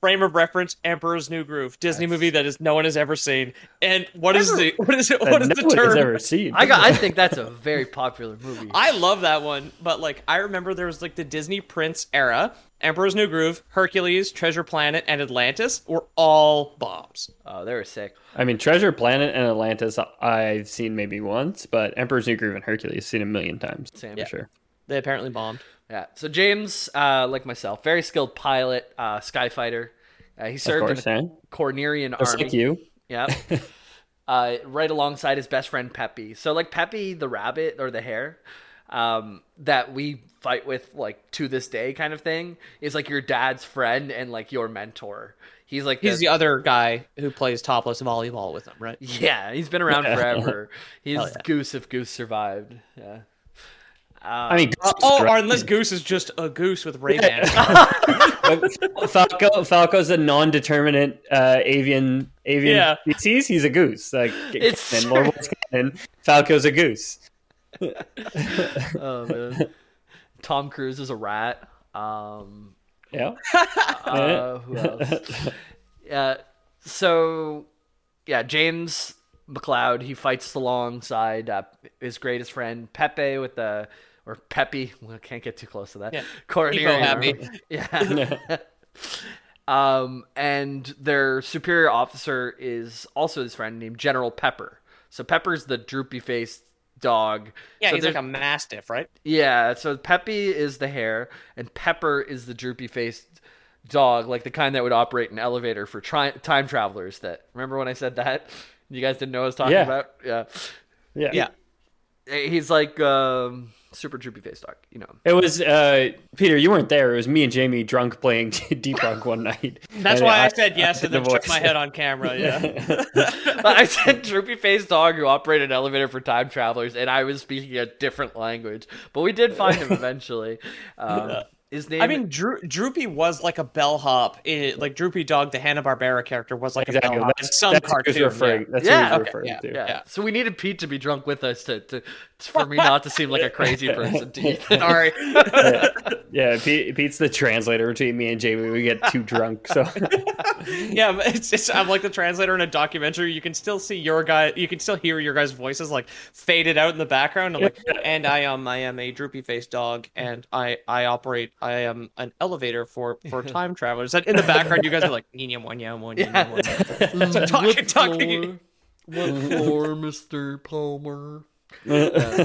frame of reference, Emperor's New Groove, Disney that's... movie that is no one has ever seen. And what never, is the what is it? What is no the term? Ever seen. I got, I think that's a very popular movie. I love that one, but like I remember there was like the Disney Prince era. Emperor's New Groove, Hercules, Treasure Planet, and Atlantis were all bombs. Oh, they were sick. I mean, Treasure Planet and Atlantis I've seen maybe once, but Emperor's New Groove and Hercules seen a million times. Same for yeah. sure. They apparently bombed. Yeah. So James, uh, like myself, very skilled pilot, uh, sky fighter. Uh, he served course, in the man. Cornerian Just Army. Like you. Yeah. uh, right alongside his best friend Peppy. So like Peppy the rabbit or the hare um, that we fight with, like, to this day kind of thing, is, like, your dad's friend and, like, your mentor. He's, like... He's the, the other guy who plays topless volleyball with him, right? Yeah, he's been around forever. He's yeah. Goose if Goose survived. Yeah. Um, I mean, uh, oh, or unless Goose is just a goose with Ray-Ban. Falco, Falco's a non-determinate uh, avian avian yeah. species. He's a goose. Like it's and sure. and Falco's a goose. Oh, man. Tom Cruise is a rat. Um, yeah. Uh, who else? Yeah. So, yeah, James McCloud. He fights alongside uh, his greatest friend Pepe with the. Or Peppy. Well, I can't get too close to that. Yeah. Corneria. Yeah. um, and their superior officer is also his friend named General Pepper. So Pepper's the droopy-faced dog. Yeah, so he's like a mastiff, right? Yeah, so Peppy is the hare, and Pepper is the droopy-faced dog, like the kind that would operate an elevator for tri- time travelers. That Remember when I said that? You guys didn't know what I was talking yeah. about? Yeah. Yeah. yeah. He, he's like... Um, super droopy face dog, you know. It was uh Peter, you weren't there. It was me and Jamie drunk playing Deep Rock one night. That's and why I, I said yes I and then the shook my head on camera. Yeah. But I said droopy face dog who operated an elevator for time travelers, and I was speaking a different language. But we did find him eventually. Um, yeah. His name. I mean, Dro- Droopy was like a bellhop. It, like Droopy Dog, the Hanna-Barbera character, was like exactly. a bellhop. That's, some that's cartoon. Who referring, yeah. That's yeah. who okay. referring yeah. to. Yeah. yeah. So we needed Pete to be drunk with us to, to for me not to seem like a crazy person to you. Sorry. yeah, yeah Pete, Pete's the translator between me and Jamie. We get too drunk. So yeah, but it's, it's I'm like the translator in a documentary. You can still see your guy. You can still hear your guys' voices like faded out in the background. I'm like, and I am um, I am a droopy-faced dog, and I I operate. I am an elevator for, for time travelers. In the background, you guys are like, Ninya, Monya, Monya, Monya. So talking, what talking. Floor, what floor, Mister Palmer? Yeah.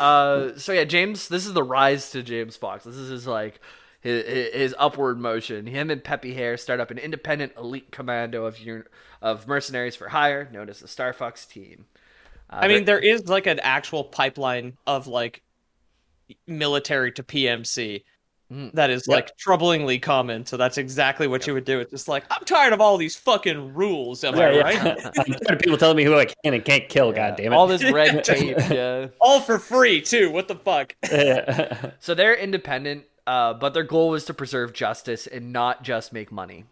uh, so yeah, James, this is the rise to James Fox. This is his, like, his, his upward motion. Him and Peppy Hare start up an independent elite commando of of mercenaries for hire, known as the Star Fox team. Uh, I mean, there is, like, an actual pipeline of, like, military to P M C that is yep. like troublingly common, so that's exactly what yep. you would do. It's just like, I'm tired of all these fuking rules, am yeah, I right? Yeah. I'm tired of people telling me who I can and can't kill, yeah. goddammit. All this red tape, yeah. All for free, too, what the fuck? Yeah. So they're independent, uh, but their goal was to preserve justice and not just make money.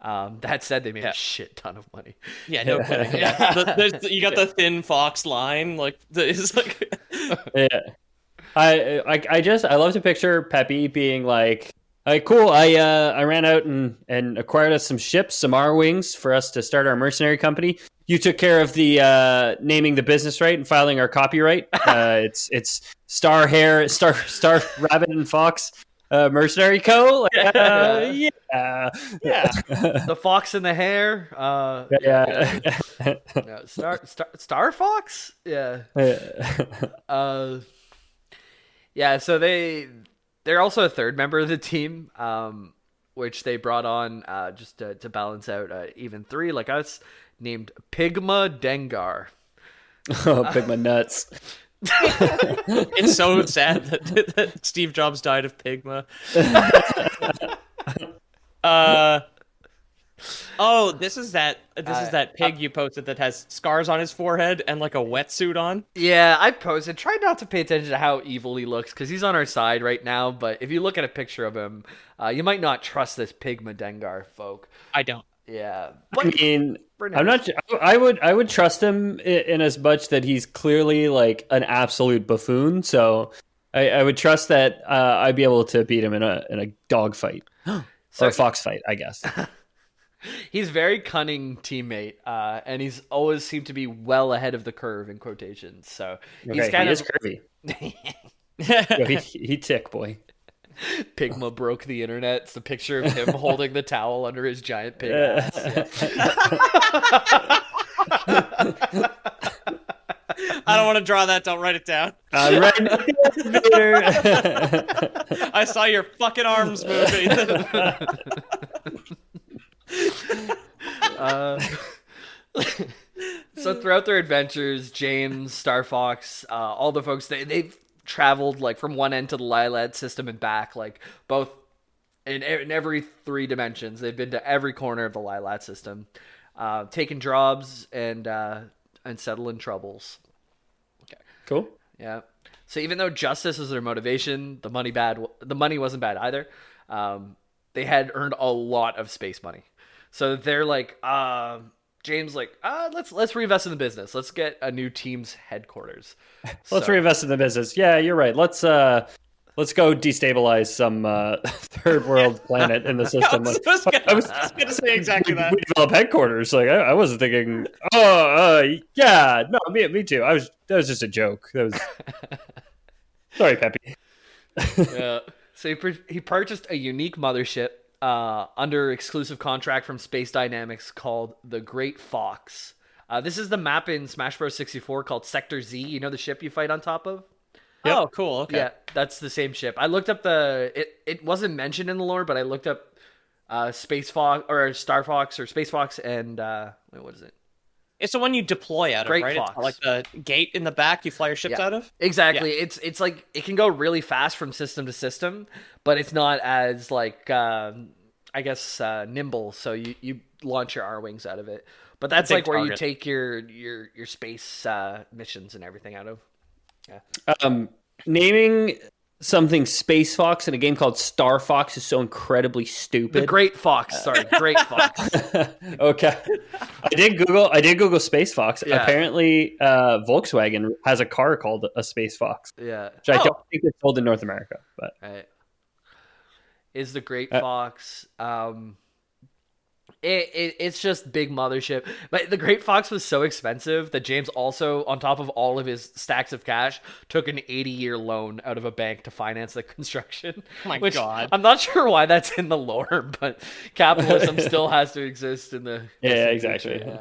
Um, that said, they made yeah. a shit ton of money. Yeah, no kidding. Yeah. The, the, you got the Thin Fox line, like, the, it's like... yeah. I, I I just I love to picture Peppy being like, all right, cool, I uh I ran out and, and acquired us some ships, some Arwings for us to start our mercenary company. You took care of the uh, naming the business right and filing our copyright. Uh, it's it's Star Hare, Star Star Rabbit and Fox uh, Mercenary Co. Like, uh, yeah. yeah, yeah, the Fox and the Hare. Uh, yeah, yeah. No, Star Star Star Fox. Yeah. yeah. Uh. Yeah, so they, they're also a third member of the team, um, which they brought on uh, just to, to balance out uh, even three, like us, named Pigma Dengar. Oh, Pigma Nuts. It's so sad that, that Steve Jobs died of Pigma. uh, oh, this is that this uh, is that pig uh, you posted that has scars on his forehead and like a wetsuit on. Yeah, I posted. Try not to pay attention to how evil he looks because he's on our side right now. But if you look at a picture of him, uh, you might not trust this Pigma Dengar folk. I don't. Yeah, but I mean, I'm not. I would I would trust him in as much that he's clearly like an absolute buffoon. So I, I would trust that uh, I'd be able to beat him in a in a dog fight so, or a fox fight, I guess. He's very cunning teammate, uh, and he's always seemed to be well ahead of the curve in quotations. So he's okay, kind he of is curvy. Yo, he, he tick boy. Pigma broke the internet. It's the picture of him holding the towel under his giant pig. Yeah. I don't want to draw that. Don't write it down. Uh, right I saw your fucking arms moving. uh, So throughout their adventures, James, Star Fox, uh, all the folks, they, they've traveled like from one end to the Lylat system and back, like both in, in every three dimensions. They've been to every corner of the Lylat system, uh, taking jobs and, uh, and settling troubles. Okay. Cool. Yeah. So even though justice is their motivation, the money bad, the money wasn't bad either. Um, they had earned a lot of space money. So they're like, uh, James, like, uh, let's, let's reinvest in the business. Let's get a new team's headquarters. Let's so. reinvest in the business. Yeah, you're right. Let's, uh, let's go destabilize some, uh, third world planet in the system. I was, like, gonna, I was just going to say exactly we, that. We develop headquarters. Like I, I wasn't thinking, Oh, uh, yeah, no, me, me too. I was, that was just a joke. That was sorry, Peppy. Yeah. So he, pur- he purchased a unique mothership uh, under exclusive contract from Space Dynamics called the Great Fox. Uh, this is the map in Smash Bros. sixty-four called Sector Z. You know the ship you fight on top of? Yep. Oh, cool. Okay. Yeah, that's the same ship. I looked up the... It, it wasn't mentioned in the lore, but I looked up uh, Space Fox or Star Fox or Space Fox and... Uh, wait, what is it? It's the one you deploy out Great of, right? Fox. It's like the gate in the back you fly your ships yeah. out of? Exactly. Yeah. It's it's like, it can go really fast from system to system, but it's not as like, um, I guess, uh, nimble. So you, you launch your Arwings out of it. But that's like where target. you take your, your, your space uh, missions and everything out of. Yeah. Um, naming something Space Fox in a game called Star Fox is so incredibly stupid. The Great Fox, sorry, Great Fox. Okay, I did Google. I did Google Space Fox. Yeah. Apparently, uh, Volkswagen has a car called a Space Fox. Yeah, which I oh. don't think it's sold in North America. But right. is the Great uh, Fox? Um, it, it it's just big mothership. But the Great Fox was so expensive that James also, on top of all of his stacks of cash, took an eighty-year loan out of a bank to finance the construction. Oh my which God. I'm not sure why that's in the lore, but capitalism still has to exist in the... Yeah, yeah exactly. Yeah.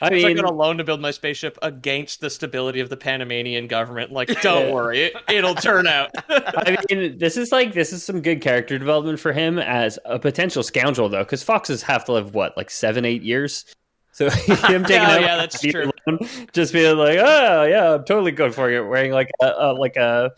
I mean, I got a loan to build my spaceship against the stability of the Panamanian government. Like, don't worry, it, it'll turn out. I mean, this is like this is some good character development for him as a potential scoundrel, though, because foxes have to live what, like seven, eight years. So him taking yeah, yeah, that's true. Loan, just being like, oh yeah, I'm totally good for you. Wearing like a, a like a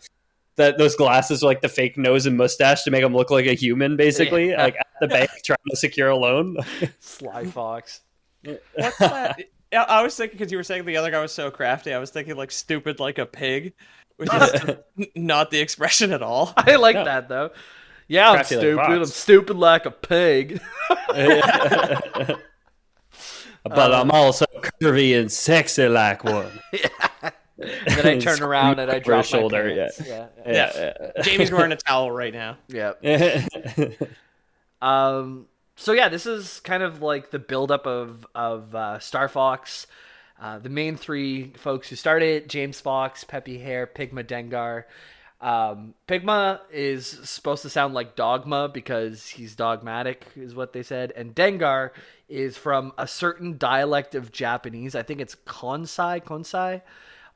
that those glasses, are like the fake nose and mustache to make him look like a human, basically, yeah. like at the bank trying to secure a loan. Sly fox. What's that? I was thinking because you were saying the other guy was so crafty. I was thinking like stupid, like a pig, which is not the expression at all. I like no. that though. Yeah, crafty I'm stupid. Like I'm stupid like a pig. But um, I'm also curvy and sexy like one. Yeah. And then I turn around and I drop shoulder, my pants. Yeah. Yeah, yeah. Yeah, yeah. Jamie's wearing a towel right now. Yeah. um. So yeah, this is kind of like the buildup of of uh, Star Fox, uh, the main three folks who started it: James Fox, Peppy Hare, Pigma Dengar. Um, Pigma is supposed to sound like Dogma because he's dogmatic, is what they said. And Dengar is from a certain dialect of Japanese. I think it's Kansai, Kansai.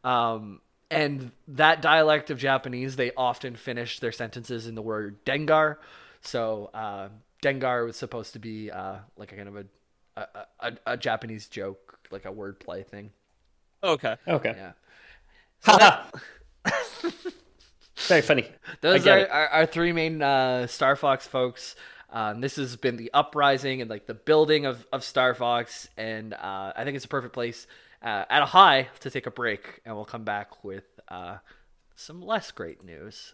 Um, and that dialect of Japanese, they often finish their sentences in the word Dengar. So. Uh, Dengar was supposed to be uh, like a kind of a a, a a Japanese joke, like a wordplay thing. Okay. Okay. Yeah. So that... Very funny. Those are our, our three main uh, Star Fox folks. Um, this has been the uprising and like the building of, of Star Fox, and uh, I think it's a perfect place uh, at a high to take a break, and we'll come back with uh, some less great news.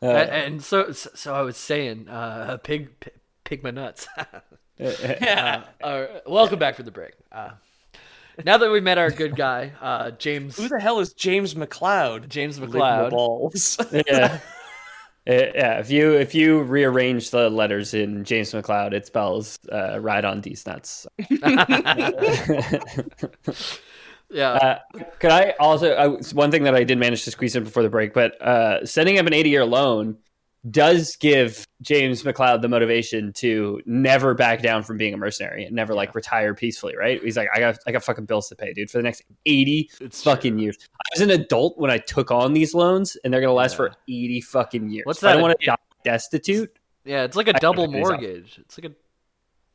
Uh, and so, so I was saying, uh, pig, pig, pig my nuts. uh, uh, welcome back for the break. Uh, now that we met our good guy, uh, James. Who the hell is James McCloud? James McCloud. Balls. yeah. yeah. If you if you rearrange the letters in James McCloud, it spells uh, "ride on these nuts." Yeah. Uh, could I also, uh, one thing that I did manage to squeeze in before the break, but uh, setting up an eighty-year loan does give James McCloud the motivation to never back down from being a mercenary and never yeah. like retire peacefully, right? He's like, I got, I got fucking bills to pay, dude, for the next eighty it's fucking true. years. I was an adult when I took on these loans, and they're gonna last yeah. for eighty fucking years. What's that? I don't want to die destitute. Yeah, it's like a I double mortgage. It's like a.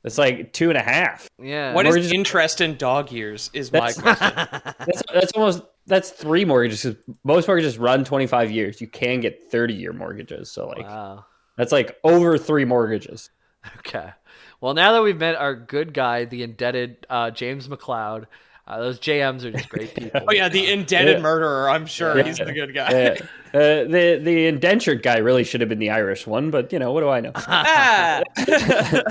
It's like two and a half. Yeah. What mortgages is interest in dog years is that's, my question. that's, that's almost that's three mortgages. Most mortgages run twenty-five years. You can get thirty-year mortgages. So like wow. that's like over three mortgages. Okay. Well, now that we've met our good guy, the indebted uh, James McCloud, uh, those J Ms are just great people. oh yeah, the indebted yeah. murderer. I'm sure yeah. he's the good guy. Yeah. Uh, the the indentured guy really should have been the Irish one, but you know, what do I know? ah!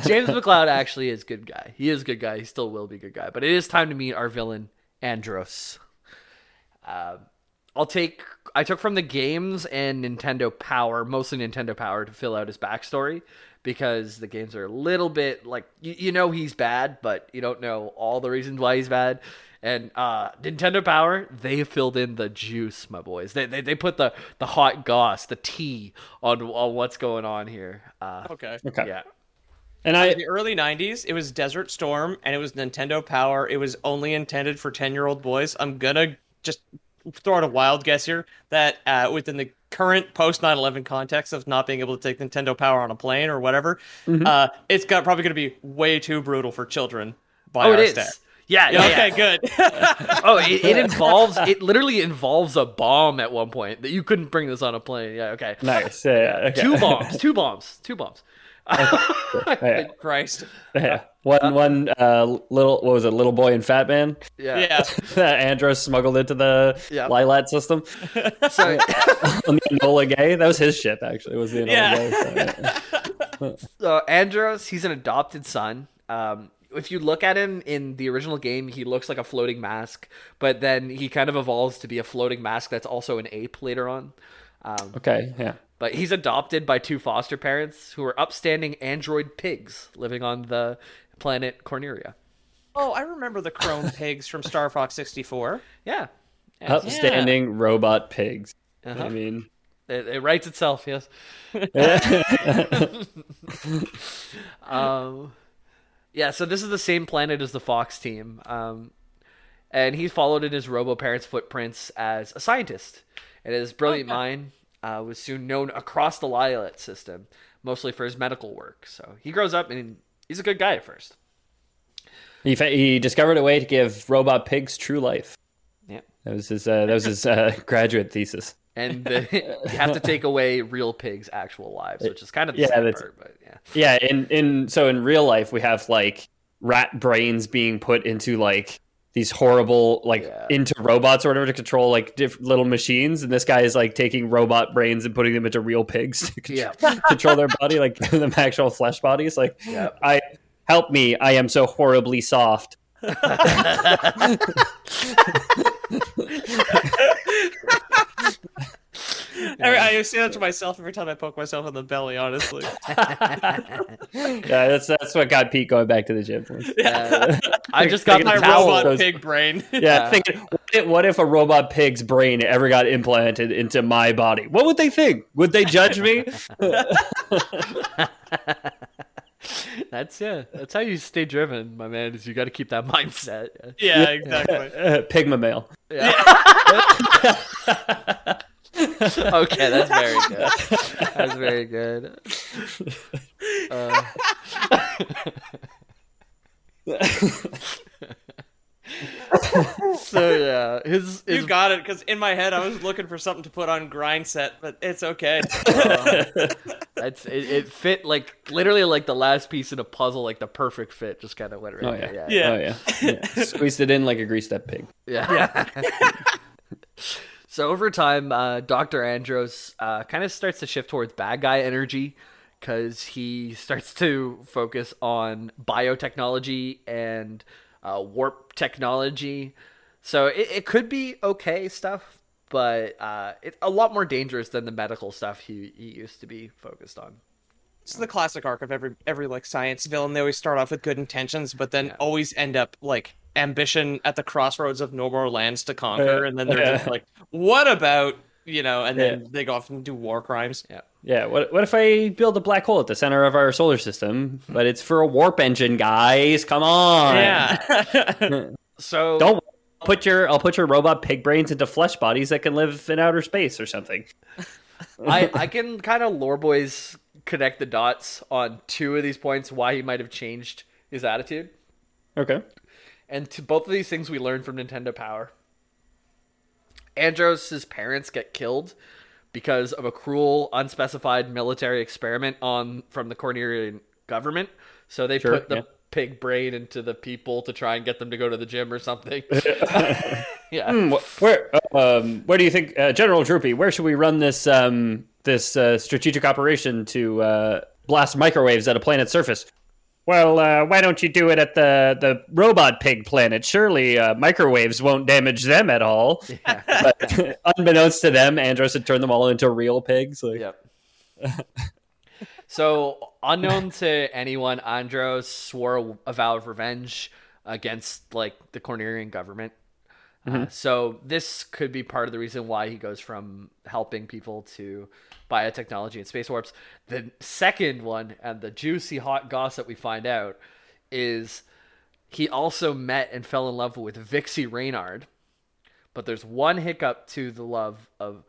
James McCloud actually is good guy. He is good guy. He still will be good guy. But it is time to meet our villain, Andross. Uh, I'll take. I took from the games and Nintendo Power, mostly Nintendo Power, to fill out his backstory because the games are a little bit like you, you know he's bad, but you don't know all the reasons why he's bad. And uh, Nintendo Power, they filled in the juice, my boys. They they, they put the, the hot goss, the tea on, on what's going on here. Uh, okay. okay. Yeah. And I, in the early nineties, it was Desert Storm, and it was Nintendo Power. It was only intended for ten-year-old boys. I'm going to just throw out a wild guess here that uh, within the current post nine eleven context of not being able to take Nintendo Power on a plane or whatever, mm-hmm. uh, it's got, probably going to be way too brutal for children by oh, our stat. Yeah, yeah. Okay. Yeah. Good. oh, it, it involves. It literally involves a bomb at one point that you couldn't bring this on a plane. Yeah. Okay. Nice. Yeah. yeah okay. Two bombs. Two bombs. Two bombs. Okay. yeah. Christ. Yeah. One. Uh, one. Uh, little. What was it? Little boy and fat man. Yeah. Yeah. Andros smuggled into the yeah. Lylat system. So on the Enola Gay. That was his ship. Actually, it was the Enola yeah. Gay. So, yeah. so Andros, he's an adopted son. Um. If you look at him in the original game, he looks like a floating mask, but then he kind of evolves to be a floating mask that's also an ape later on. Um, okay, yeah. But he's adopted by two foster parents who are upstanding android pigs living on the planet Corneria. Oh, I remember the chrome pigs from Star Fox sixty-four. Yeah. Upstanding yeah. robot pigs. Uh-huh. I mean... It, it writes itself, yes. um... Yeah, so this is the same planet as the Fox team. Um, and he's followed in his robo-parents' footprints as a scientist. And his brilliant okay. mind uh, was soon known across the Lylat system, mostly for his medical work. So he grows up and he's a good guy at first. He fa- he discovered a way to give robot pigs true life. Yeah. That was his, uh, that was his uh, graduate thesis. And the, you have to take away real pigs' actual lives, which is kind of the yeah, same part, but yeah. Yeah, in, in, so in real life, we have, like, rat brains being put into, like, these horrible, like, yeah. into robots or whatever to control, like, diff- little machines. And this guy is, like, taking robot brains and putting them into real pigs to control, yeah. control their body, like, giving them actual flesh bodies. Like, yeah. I help me, I am so horribly soft. I, I say that to myself every time I poke myself in the belly, honestly. yeah, that's that's what got Pete going back to the gym. Yeah. Uh, I just got my robot goes, pig brain. Yeah, yeah. Thinking, what if, what if a robot pig's brain ever got implanted into my body? What would they think? Would they judge me? That's yeah. That's how you stay driven, my man. Is you got to keep that mindset. Yeah, exactly. Pigma male. Yeah. yeah. okay, that's very good. That's very good. Uh... So yeah, his, his... you got it, because in my head I was looking for something to put on grind set, but it's okay. uh, it's, it, it fit like literally like the last piece in a puzzle, like the perfect fit, just kind of went right. Oh, yeah. There. Yeah. Yeah. Oh, yeah. Yeah. Squeezed it in like a greased up pig. Yeah. Yeah. So over time, uh, Doctor Andross uh, kind of starts to shift towards bad guy energy, because he starts to focus on biotechnology and uh, warp technology. So it, it could be okay stuff, but uh, it's a lot more dangerous than the medical stuff he, he used to be focused on. It's the classic arc of every every like science villain. They always start off with good intentions, but then yeah. always end up like ambition at the crossroads of no more lands to conquer, uh, and then they're yeah. just like, "What about you know?" And then yeah. they go off and do war crimes. Yeah, yeah. What what if I build a black hole at the center of our solar system? But it's for a warp engine, guys. Come on. Yeah. So don't. Put your I'll put your robot pig brains into flesh bodies that can live in outer space or something. I, I can kind of lore boys connect the dots on two of these points why he might have changed his attitude. Okay. And to both of these things we learned from Nintendo Power. Andross's parents get killed because of a cruel, unspecified military experiment on from the Cornerian government. So they sure, put the yeah. pig brain into the people to try and get them to go to the gym or something. Yeah. Mm, where um where do you think uh, General Droopy, where should we run this um this uh, strategic operation to uh blast microwaves at a planet's surface? Well, uh why don't you do it at the the robot pig planet? Surely uh, microwaves won't damage them at all. Yeah. But unbeknownst to them, Andross had turned them all into real pigs. Like... Yep. So, unknown to anyone, Andross swore a vow of revenge against, like, the Cornerian government. Mm-hmm. Uh, so, this could be part of the reason why he goes from helping people to biotechnology and space warps. The second one, and the juicy hot gossip we find out, is he also met and fell in love with Vixie Raynard. But there's one hiccup to the love of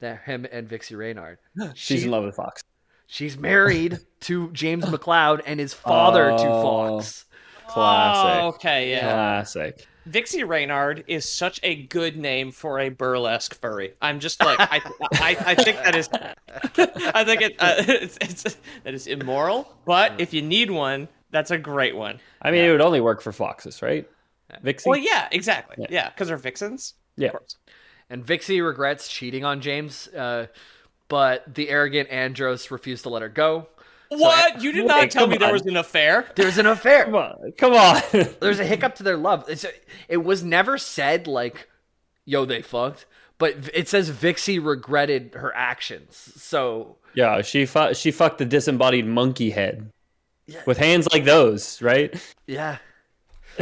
the, him and Vixie Raynard. She's she, in love with Fox. She's married to James McCloud and his father oh, to Fox. Classic. Oh, okay, yeah. Classic. Vixie Raynard is such a good name for a burlesque furry. I'm just like, I, I, I think that is, I think it, uh, it's, it's, that is immoral. But if you need one, that's a great one. I mean, yeah. It would only work for foxes, right? Vixie. Well, yeah, exactly. Yeah, because yeah, they're vixens. Yeah. Of course. And Vixie regrets cheating on James. Uh, But the arrogant Andross refused to let her go. What? So, you did not hey, tell me there on. was an affair? There was an affair. Come on. Come on. There's a hiccup to their love. It's, it was never said, like, yo, they fucked. But it says Vixie regretted her actions. So. Yeah, she, fu- she fucked the disembodied monkey head. Yeah. With hands like those, right? Yeah.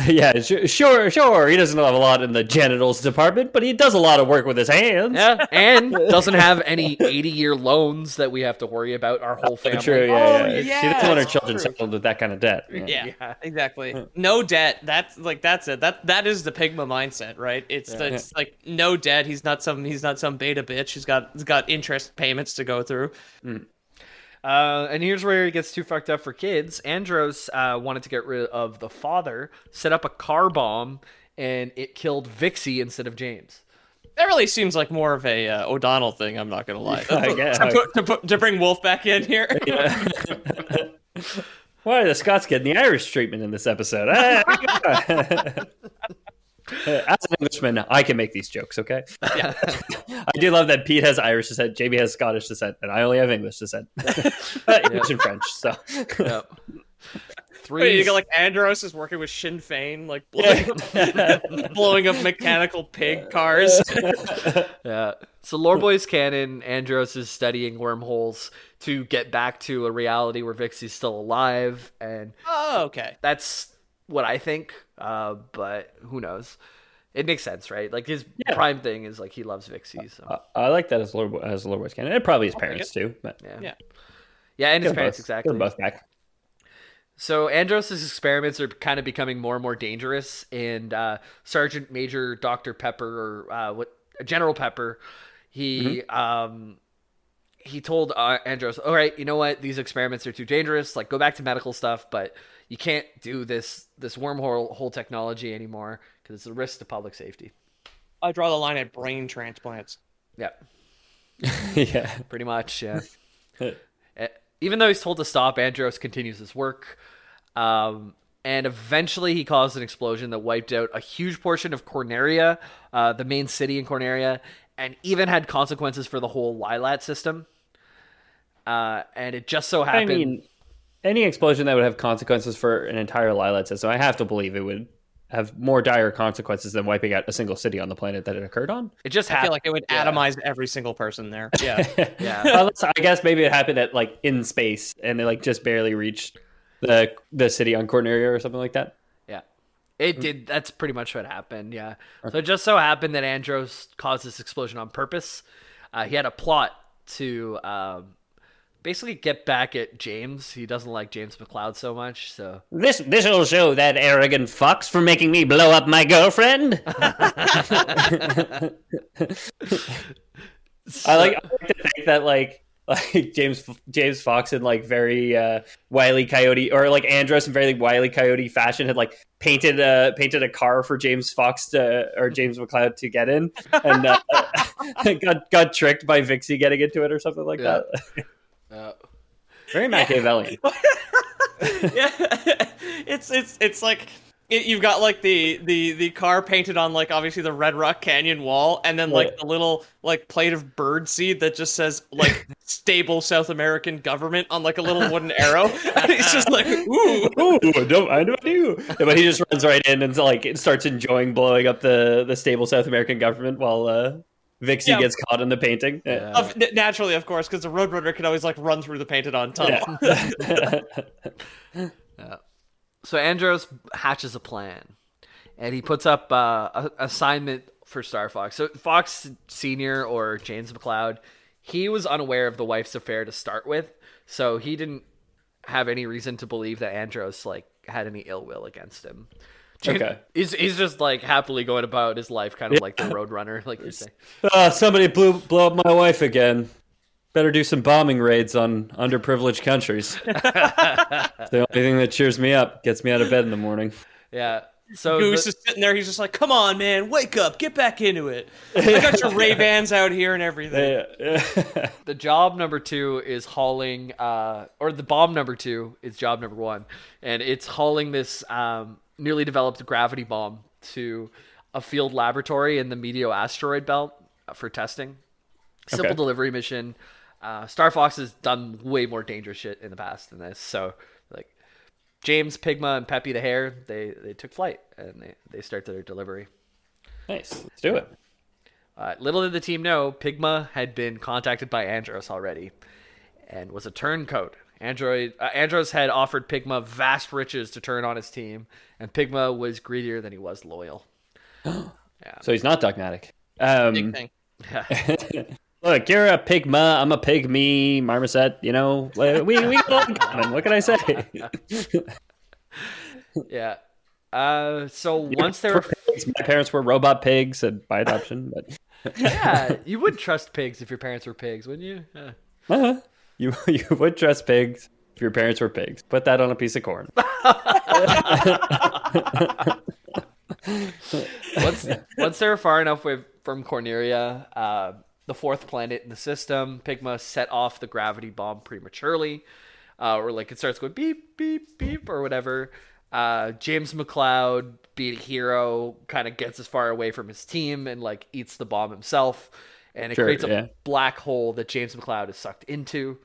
Yeah, sure, sure. He doesn't have a lot in the genitals department, but he does a lot of work with his hands. Yeah, and doesn't have any eighty-year loans that we have to worry about, our whole family. True, yeah, oh, yeah. yeah. She doesn't want her children settled with that kind of debt. Yeah, yeah, yeah, exactly. No debt. That's like that's it. That that is the Pigma mindset, right? It's, yeah, the, it's yeah. like no debt. He's not some he's not some beta bitch who's got he's got interest payments to go through. Mm. Uh, and here's where it gets too fucked up for kids. Andross uh, wanted to get rid of the father, set up a car bomb, and it killed Vixie instead of James. That really seems like more of a uh, O'Donnell thing, I'm not going to lie. I guess. to, put, to, put, to bring Wolf back in here. Yeah. Why are the Scots getting the Irish treatment in this episode? As an Englishman, I can make these jokes, okay? Yeah. I do love that Pete has Irish descent, J B has Scottish descent, and I only have English descent. English and French, so. Yep. Three. Wait, you got like Andross is working with Sinn Féin, like blowing, blowing up mechanical pig cars. Yeah. So Lore Boys canon, Andross is studying wormholes to get back to a reality where Vixie's still alive. And oh, okay. That's what I think, uh, but who knows? It makes sense, right? Like his yeah. prime thing is like he loves Vixie. So uh, I like that as Lord as Lord Wars canon, and probably his parents oh, too. But yeah, yeah, yeah and They're his both. parents exactly. They're both back. So Andross's experiments are kind of becoming more and more dangerous, and uh, Sergeant Major Doctor Pepper or uh, what General Pepper, he mm-hmm. um, he told uh, Andross, "All right, you know what? These experiments are too dangerous. Like go back to medical stuff, but." You can't do this this wormhole whole technology anymore because it's a risk to public safety. I draw the line at brain transplants. Yep. Yeah. Pretty much, yeah. Even though he's told to stop, Andross continues his work. Um, and eventually he caused an explosion that wiped out a huge portion of Corneria, uh, the main city in Corneria, and even had consequences for the whole Lylat system. Uh, and it just so happened... I mean, any explosion that would have consequences for an entire Lylat system, I have to believe it would have more dire consequences than wiping out a single city on the planet that it occurred on. It just happened. I feel like it would yeah. atomize every single person there. Yeah. yeah. Unless, I guess maybe it happened at like in space and they like just barely reached the the city on Corneria or something like that. Yeah. It mm-hmm. did. That's pretty much what happened. Yeah. Okay. So it just so happened that Andross caused this explosion on purpose. Uh, he had a plot to um, basically get back at James. He doesn't like James McCloud so much. So this this will show that arrogant fox for making me blow up my girlfriend. So, I like I like to think that like like James James Fox in like very uh, Wile E. Coyote or like Andross in very like, Wile E. Coyote fashion had like painted a painted a car for James Fox to or James McCloud to get in, and uh, got got tricked by Vixie getting into it or something like yeah. that. Uh, very Machiavellian. Yeah, it's it's it's like it, you've got like the the the car painted on like obviously the Red Rock Canyon wall, and then like a little like plate of bird seed that just says like stable South American government on like a little wooden arrow. And he's just like, ooh, ooh, don't mind about you. But he just runs right in and like starts enjoying blowing up the the stable South American government while. Uh, Vixie yeah. gets caught in the painting. Yeah. Uh, naturally, of course, because the Roadrunner can always like run through the painted-on tunnel. Yeah. Yeah. So Andross hatches a plan, and he puts up uh, an assignment for Star Fox. So Fox Senior or James McCloud, he was unaware of the wife's affair to start with, so he didn't have any reason to believe that Andross like had any ill will against him. Okay. He's, he's just like happily going about his life, kind of yeah. like the Roadrunner, like you say. Uh, somebody blew blow up my wife again. Better do some bombing raids on underprivileged countries. It's the only thing that cheers me up, gets me out of bed in the morning. Yeah. So Goose the... is sitting there. He's just like, "Come on, man, wake up, get back into it. I got your Ray-Bans out here and everything." Yeah. Yeah. The job number two is hauling, uh, or the bomb number two is job number one, and it's hauling this. Um, newly developed gravity bomb to a field laboratory in the Meteo asteroid belt for testing. Simple okay. delivery mission. Uh, Star Fox has done way more dangerous shit in the past than this. So like James, Pigma, and Peppy the Hare, they, they took flight and they, they start their delivery. Nice. Let's do it. Uh, little did the team know, Pigma had been contacted by Andross already and was a turncoat. Android uh, Andross had offered Pigma vast riches to turn on his team, and Pigma was greedier than he was loyal. Yeah. So he's not dogmatic. Um, Big thing. Yeah. Look, you're a Pigma. I'm a Pygmy. Marmoset. You know, we we got in common. What can I say? yeah. Uh, so you're once there, were... my parents were robot pigs, and by adoption, but yeah, you would trust pigs if your parents were pigs, wouldn't you? Yeah. Uh-huh. You you would trust pigs if your parents were pigs. Put that on a piece of corn. once, once they were far enough away from Corneria, uh, the fourth planet in the system, Pigma set off the gravity bomb prematurely. Uh, or like it starts going beep, beep, beep, or whatever. Uh, James McCloud, being a hero, kind of gets as far away from his team and like eats the bomb himself. And it sure, creates a yeah. black hole that James McCloud is sucked into.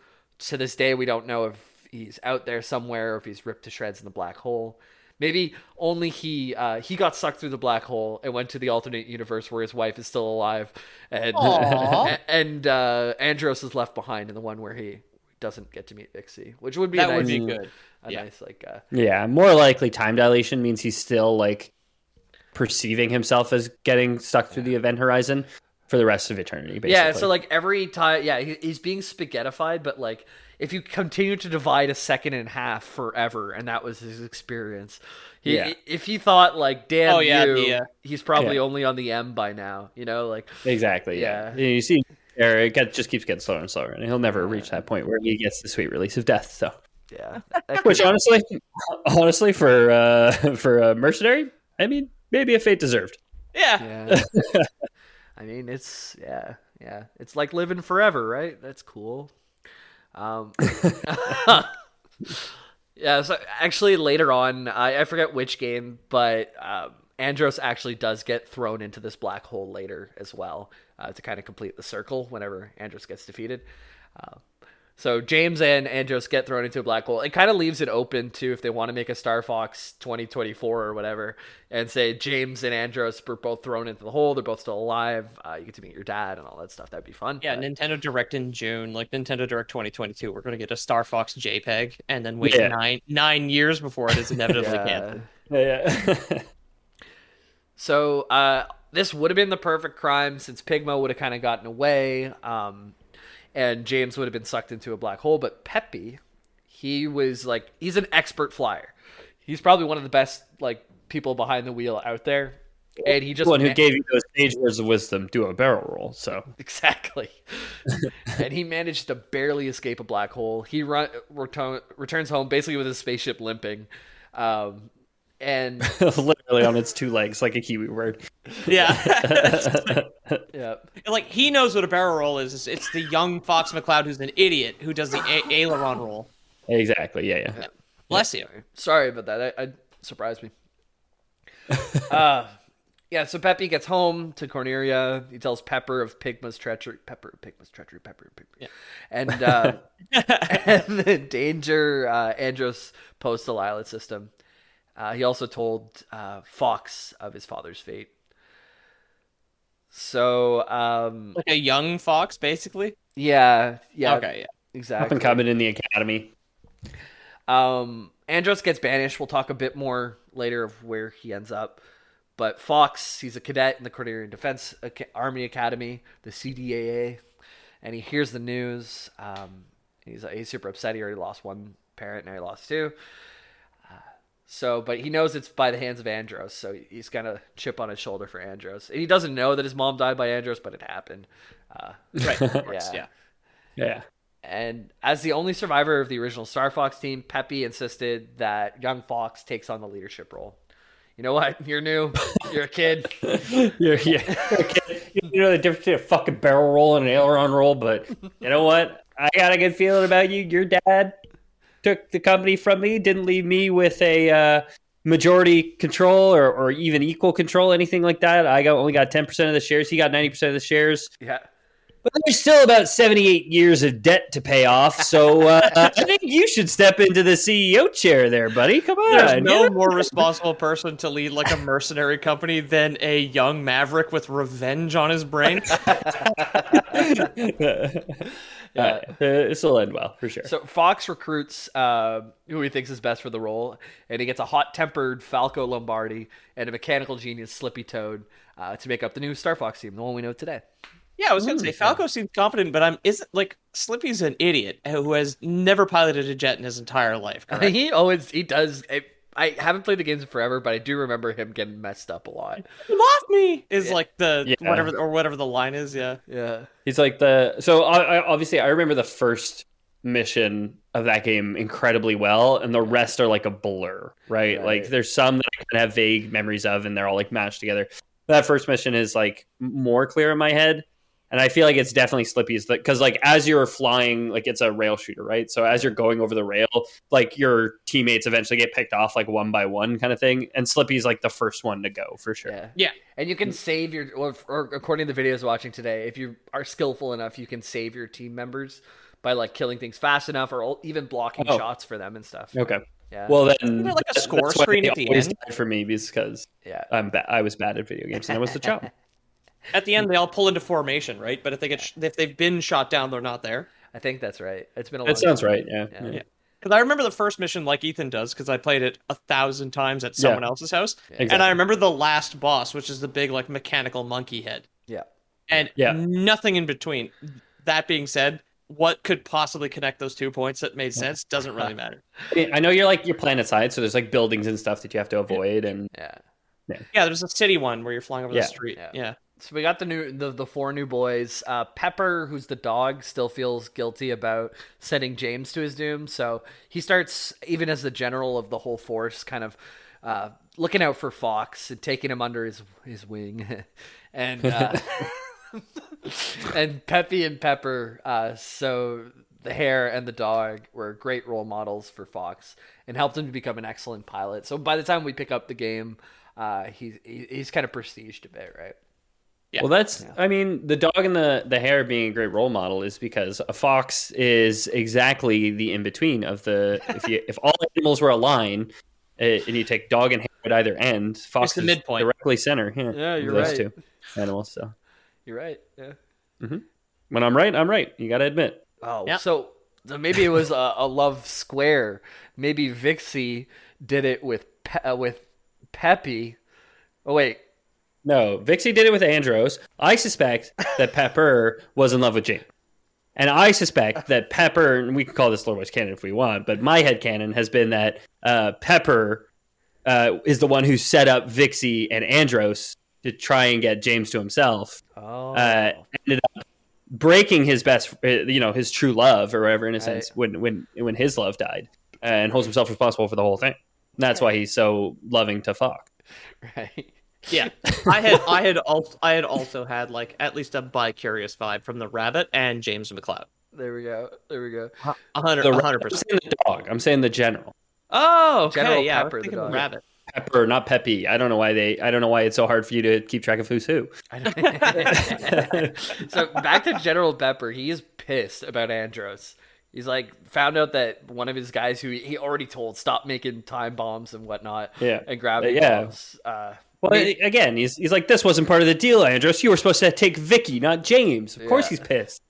To this day, we don't know if he's out there somewhere or if he's ripped to shreds in the black hole. Maybe only he uh, he got sucked through the black hole and went to the alternate universe where his wife is still alive. And and uh, Andross is left behind in the one where he doesn't get to meet Vixie, which would be that nice, would be good. A yeah. nice like uh, yeah, more likely time dilation means he's still like perceiving himself as getting sucked yeah. through the event horizon. For the rest of eternity, basically. Yeah, so, like, every time... Yeah, he, he's being spaghettified, but, like, if you continue to divide a second and a half forever, and that was his experience, he, yeah. if he thought, like, damn oh, yeah, you, the, uh, he's probably yeah. only on the M by now, you know? like Exactly, yeah. yeah. You see, Eric just keeps getting slower and slower, and he'll never yeah. reach that point where he gets the sweet release of death, so... Yeah. That, that Which, honestly, honestly, for, uh, for a mercenary, I mean, maybe a fate deserved. Yeah. yeah. I mean, it's, yeah, yeah. It's like living forever, right? That's cool. Um, yeah, so actually later on, I, I forget which game, but um, Andross actually does get thrown into this black hole later as well uh, to kind of complete the circle whenever Andross gets defeated. Uh, so James and Andross get thrown into a black hole. It kind of leaves it open to if they want to make a Star Fox twenty twenty-four or whatever and say James and Andross were both thrown into the hole. They're both still alive. Uh, you get to meet your dad and all that stuff. That'd be fun. Yeah, but... Nintendo Direct in June, like Nintendo Direct twenty twenty-two, we're going to get a Star Fox JPEG and then wait yeah. nine nine years before it is inevitably yeah. canceled. Yeah. yeah. so uh, this would have been the perfect crime since Pigma would have kind of gotten away. Um And James would have been sucked into a black hole. But Peppy, he was like, he's an expert flyer. He's probably one of the best like people behind the wheel out there. And he just one who man- gave you those sage words of wisdom, do a barrel roll. So exactly. And he managed to barely escape a black hole. He run, return, returns home basically with his spaceship limping. Um, and literally on its two legs like a Kiwi bird. Yeah. yeah. Like he knows what a barrel roll is. It's the young Fox McCloud who's an idiot who does the a- aileron roll. Exactly. Yeah, yeah. yeah. Bless yeah. you. Sorry about that. I, I surprised me. uh yeah, so Peppy gets home to Corneria. He tells Pepper of Pigma's treachery. Pepper of Pigma's treachery. Pepper of Pigma's. Yeah. And uh and the danger uh Andross posts the Lylat system. Uh, he also told uh, Fox of his father's fate. So, um, like a young Fox, basically. Yeah, yeah. Okay, yeah, exactly. Up and coming in the academy. Um, Andross gets banished. We'll talk a bit more later of where he ends up. But Fox, he's a cadet in the Cornerian Defense Army Academy, the C D A A, and he hears the news. Um, he's he's super upset. He already lost one parent, and he lost two. So, but he knows it's by the hands of Andross, so he's got a chip on his shoulder for Andross. And he doesn't know that his mom died by Andross, but it happened. Uh, right. yeah. yeah. Yeah. And as the only survivor of the original Star Fox team, Peppy insisted that young Fox takes on the leadership role. You know what? You're new. You're a kid. you're, yeah, you're a kid. You know the difference between a fucking barrel roll and an aileron roll, but you know what? I got a good feeling about you. Your dad took the company from me, didn't leave me with a uh, majority control or, or even equal control, anything like that. I got only got ten percent of the shares. He got ninety percent of the shares. Yeah. But there's still about seventy-eight years of debt to pay off, so uh, I think you should step into the C E O chair there, buddy. Come on. There's no more responsible person to lead like a mercenary company than a young maverick with revenge on his brain. yeah. Uh, this will end well, for sure. So Fox recruits uh, who he thinks is best for the role, and he gets a hot-tempered Falco Lombardi and a mechanical genius Slippy Toad uh, to make up the new Star Fox team, the one we know today. Yeah, I was going to say Falco seems confident, but I'm isn't like Slippy's an idiot who has never piloted a jet in his entire life. Correct? He always he does. I, I haven't played the games in forever, but I do remember him getting messed up a lot. You lost me is yeah. like the yeah. whatever or whatever the line is. Yeah, yeah. He's like the so I, I, obviously I remember the first mission of that game incredibly well, and the rest are like a blur, right? right. Like there's some that I kind of have vague memories of, and they're all like mashed together. That first mission is like more clear in my head. And I feel like it's definitely Slippy's because, like, as you're flying, like, it's a rail shooter, right? So as you're going over the rail, like, your teammates eventually get picked off, like, one by one kind of thing. And Slippy's, like, the first one to go, for sure. Yeah. yeah. And you can save your, or, or according to the videos watching today, if you are skillful enough, you can save your team members by, like, killing things fast enough or even blocking oh. shots for them and stuff. Okay. Yeah. Well, then isn't there like a score screen at the end? For me, because yeah. I'm ba- I was bad at video games and I was the chump. At the end, they all pull into formation, right? But if they get sh- if they've been shot down, they're not there. I think that's right. It's been a. That long sounds time. Right. Yeah. Yeah. Because yeah. yeah. I remember the first mission, like Ethan does, because I played it a thousand times at someone yeah. else's house, yeah. exactly. And I remember the last boss, which is the big like mechanical monkey head. Yeah. And yeah. nothing in between. That being said, what could possibly connect those two points that made sense doesn't really matter. I know you're like you're planet side, so there's like buildings and stuff that you have to avoid, and yeah, yeah. yeah there's a city one where you're flying over yeah. the street. Yeah. yeah. So we got the new the, the four new boys. Uh, Pepper, who's the dog, still feels guilty about sending James to his doom. So he starts, even as the general of the whole force, kind of uh, looking out for Fox and taking him under his his wing. and uh, and Peppy and Pepper, uh, so the hare and the dog, were great role models for Fox and helped him to become an excellent pilot. So by the time we pick up the game, uh, he, he he's kind of prestiged a bit, right? Yeah. Well, that's, yeah. I mean, the dog and the, the hare being a great role model is because a fox is exactly the in-between of the, if you, if all animals were a line and you take dog and hare at either end, fox the is midpoint. Directly center. Yeah, yeah you're those right. Those two animals, so. You're right, yeah. Mm-hmm. When I'm right, I'm right. You got to admit. Oh, yeah. so, so maybe it was a, a love square. Maybe Vixie did it with Pe- uh, with Peppy. Oh, wait. No, Vixie did it with Andross. I suspect that Pepper was in love with James. And I suspect that Pepper, and we can call this Lord Voice canon if we want, but my headcanon has been that uh, Pepper uh, is the one who set up Vixie and Andross to try and get James to himself. Oh. Uh, ended up breaking his best, you know, his true love or whatever, in a sense, I... when, when, when his love died, and holds himself responsible for the whole thing. And that's why he's so loving to Fox. Right. Yeah, I had I had also I had also had like at least a bi-curious vibe from the rabbit and James McCloud. There we go. There we go. one hundred percent. The rabbit, I'm saying the dog. I'm saying the general. Oh, okay. General yeah, Pepper, I was thinking the dog. Rabbit. Pepper, not Peppy. I don't know why they. I don't know why it's so hard for you to keep track of who's who. So back to General Pepper. He is pissed about Andross. He's like found out that one of his guys who he already told stop making time bombs and whatnot. Yeah. And gravity yeah. bombs. Uh, Well, I mean, again, he's he's like, this wasn't part of the deal, Andross. You were supposed to take Vicky, not James. Of yeah. course he's pissed.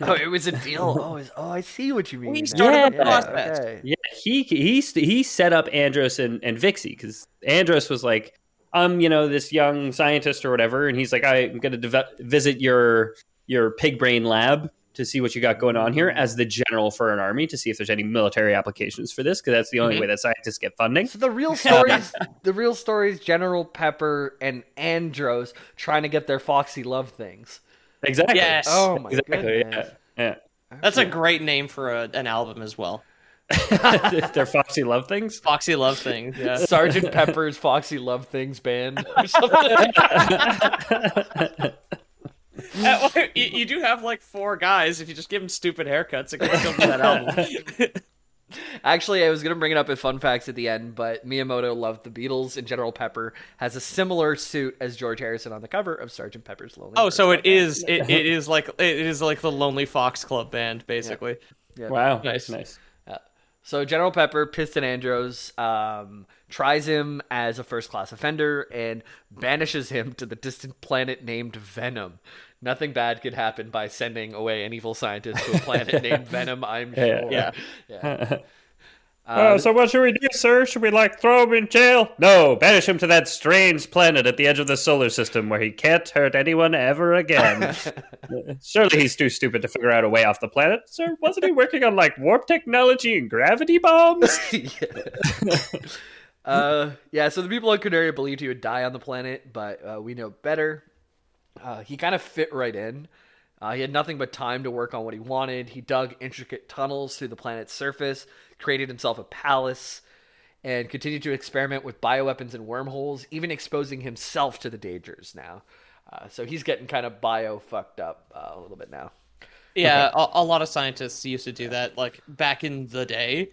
Oh, it was a deal. Oh, was, oh I see what you mean. He started yeah, the process. Yeah, okay. yeah, he he he set up Andross and, and Vixie because Andross was like, I'm, you know, this young scientist or whatever. And he's like, I'm going to dev- visit your your pig brain lab to see what you got going on here as the general for an army, to see if there's any military applications for this, because that's the only mm-hmm. way that scientists get funding. So the real stories, the real stories, General Pepper and Andross trying to get their Foxy love things. Exactly. Yes. Oh my exactly. goodness. Yeah. yeah. Okay. That's a great name for a, an album as well. Their Foxy Love Things? Foxy Love Things, yeah. Sergeant Pepper's Foxy Love Things Band or something. Uh, well, you, you do have like four guys if you just give them stupid haircuts and click over that album. Actually, I was going to bring it up at Fun Facts at the end, but Miyamoto loved the Beatles, and General Pepper has a similar suit as George Harrison on the cover of Sergeant Pepper's Lonely Hearts Club Band. Oh, so it is it, it is like it is like the Lonely Fox Club Band, basically. Yeah. Yeah. Wow, nice, nice. Yeah. So General Pepper, pissed at Andross, um, tries him as a first-class offender and banishes him to the distant planet named Venom. Nothing bad could happen by sending away an evil scientist to a planet named Venom, I'm sure. Yeah. yeah. Um, uh, so what should we do, sir? Should we, like, throw him in jail? No, banish him to that strange planet at the edge of the solar system where he can't hurt anyone ever again. Surely he's too stupid to figure out a way off the planet. Sir, wasn't he working on, like, warp technology and gravity bombs? yeah. uh, yeah, so the people at Corneria believed he would die on the planet, but uh, we know better. Uh, he kind of fit right in. Uh, he had nothing but time to work on what he wanted. He dug intricate tunnels through the planet's surface, created himself a palace, and continued to experiment with bioweapons and wormholes, even exposing himself to the dangers now. Uh, so he's getting kind of bio-fucked up uh, a little bit now. Yeah, a, a lot of scientists used to do that, like, back in the day.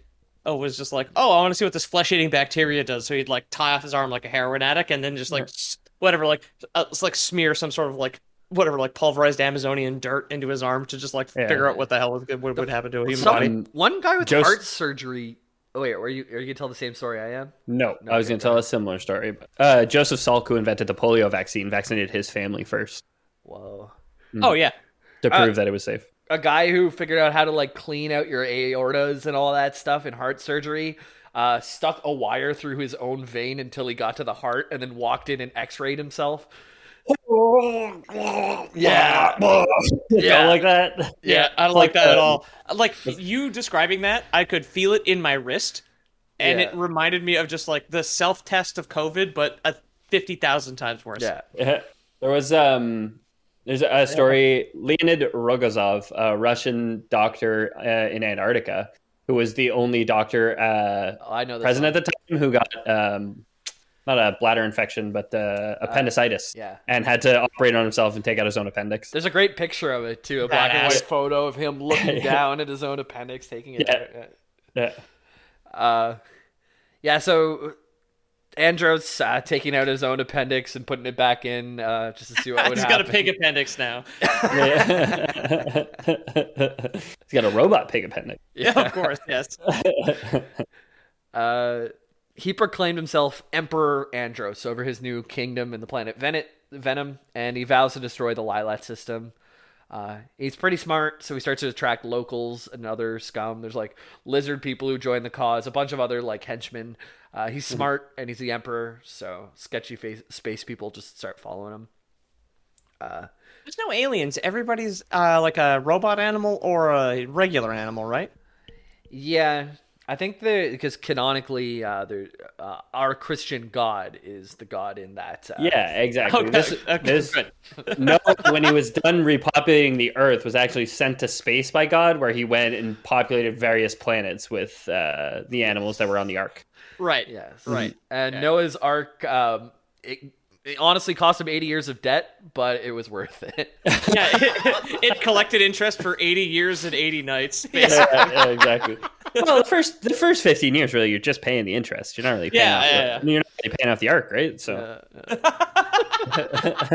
Oh, was just like, oh, I want to see what this flesh-eating bacteria does. So he'd, like, tie off his arm like a heroin addict and then just, like... Sure. Whatever, like, uh, it's like smear some sort of like whatever, like pulverized Amazonian dirt into his arm to just like yeah. figure out what the hell what the, would happen to a human body. One guy with Just... heart surgery. Oh wait, are you are you gonna tell the same story I am? No, no I was gonna tell a similar story. But, uh, Joseph Salk, who invented the polio vaccine, vaccinated his family first. Whoa! Mm. Oh yeah, to prove uh, that it was safe. A guy who figured out how to like clean out your aortas and all that stuff in heart surgery. Uh, stuck a wire through his own vein until he got to the heart and then walked in and x-rayed himself. Yeah. yeah. You don't like that? Yeah, yeah I don't like, like that um, at all. Like, you describing that, I could feel it in my wrist, and yeah. it reminded me of just, like, the self-test of COVID, but uh, fifty thousand times worse. Yeah. There was um, there's a story, Leonid Rogozov, a Russian doctor uh, in Antarctica, who was the only doctor uh, oh, I know present song. at the time who got um, not a bladder infection, but uh, appendicitis. Uh, yeah. And had to operate on himself and take out his own appendix. There's a great picture of it, too, a black and white photo of him looking yeah. down at his own appendix, taking it out. Yeah. Yeah. Uh, yeah, so... Andros uh, taking out his own appendix and putting it back in uh, just to see what would happen. He's got a pig appendix now. He's got a robot pig appendix. Yeah, yeah. Of course, yes. uh, he proclaimed himself Emperor Andros over his new kingdom and the planet Ven- Venom, and he vows to destroy the Lylat system. Uh, he's pretty smart, so he starts to attract locals and other scum. There's like lizard people who join the cause, a bunch of other like henchmen. Uh, he's smart and he's the emperor, so sketchy face, space people just start following him. Uh, There's no aliens. Everybody's uh, like a robot animal or a regular animal, right? Yeah, I think the because canonically, uh, uh, our Christian God is the God in that. Uh, yeah, exactly. Okay. This, okay. This, Noah, when he was done repopulating the Earth, was actually sent to space by God, where he went and populated various planets with uh, the animals that were on the Ark. Right. Yes. Right. And yeah. Noah's Ark, um, it, it honestly cost him eighty years of debt, but it was worth it. yeah, it, it collected interest for eighty years and eighty nights. Yeah, yeah, exactly. Well, the first the first fifteen years, really, you're just paying the interest. You're not really paying. Yeah, off yeah, the, yeah. I mean, you're not really paying off the Ark, right? So.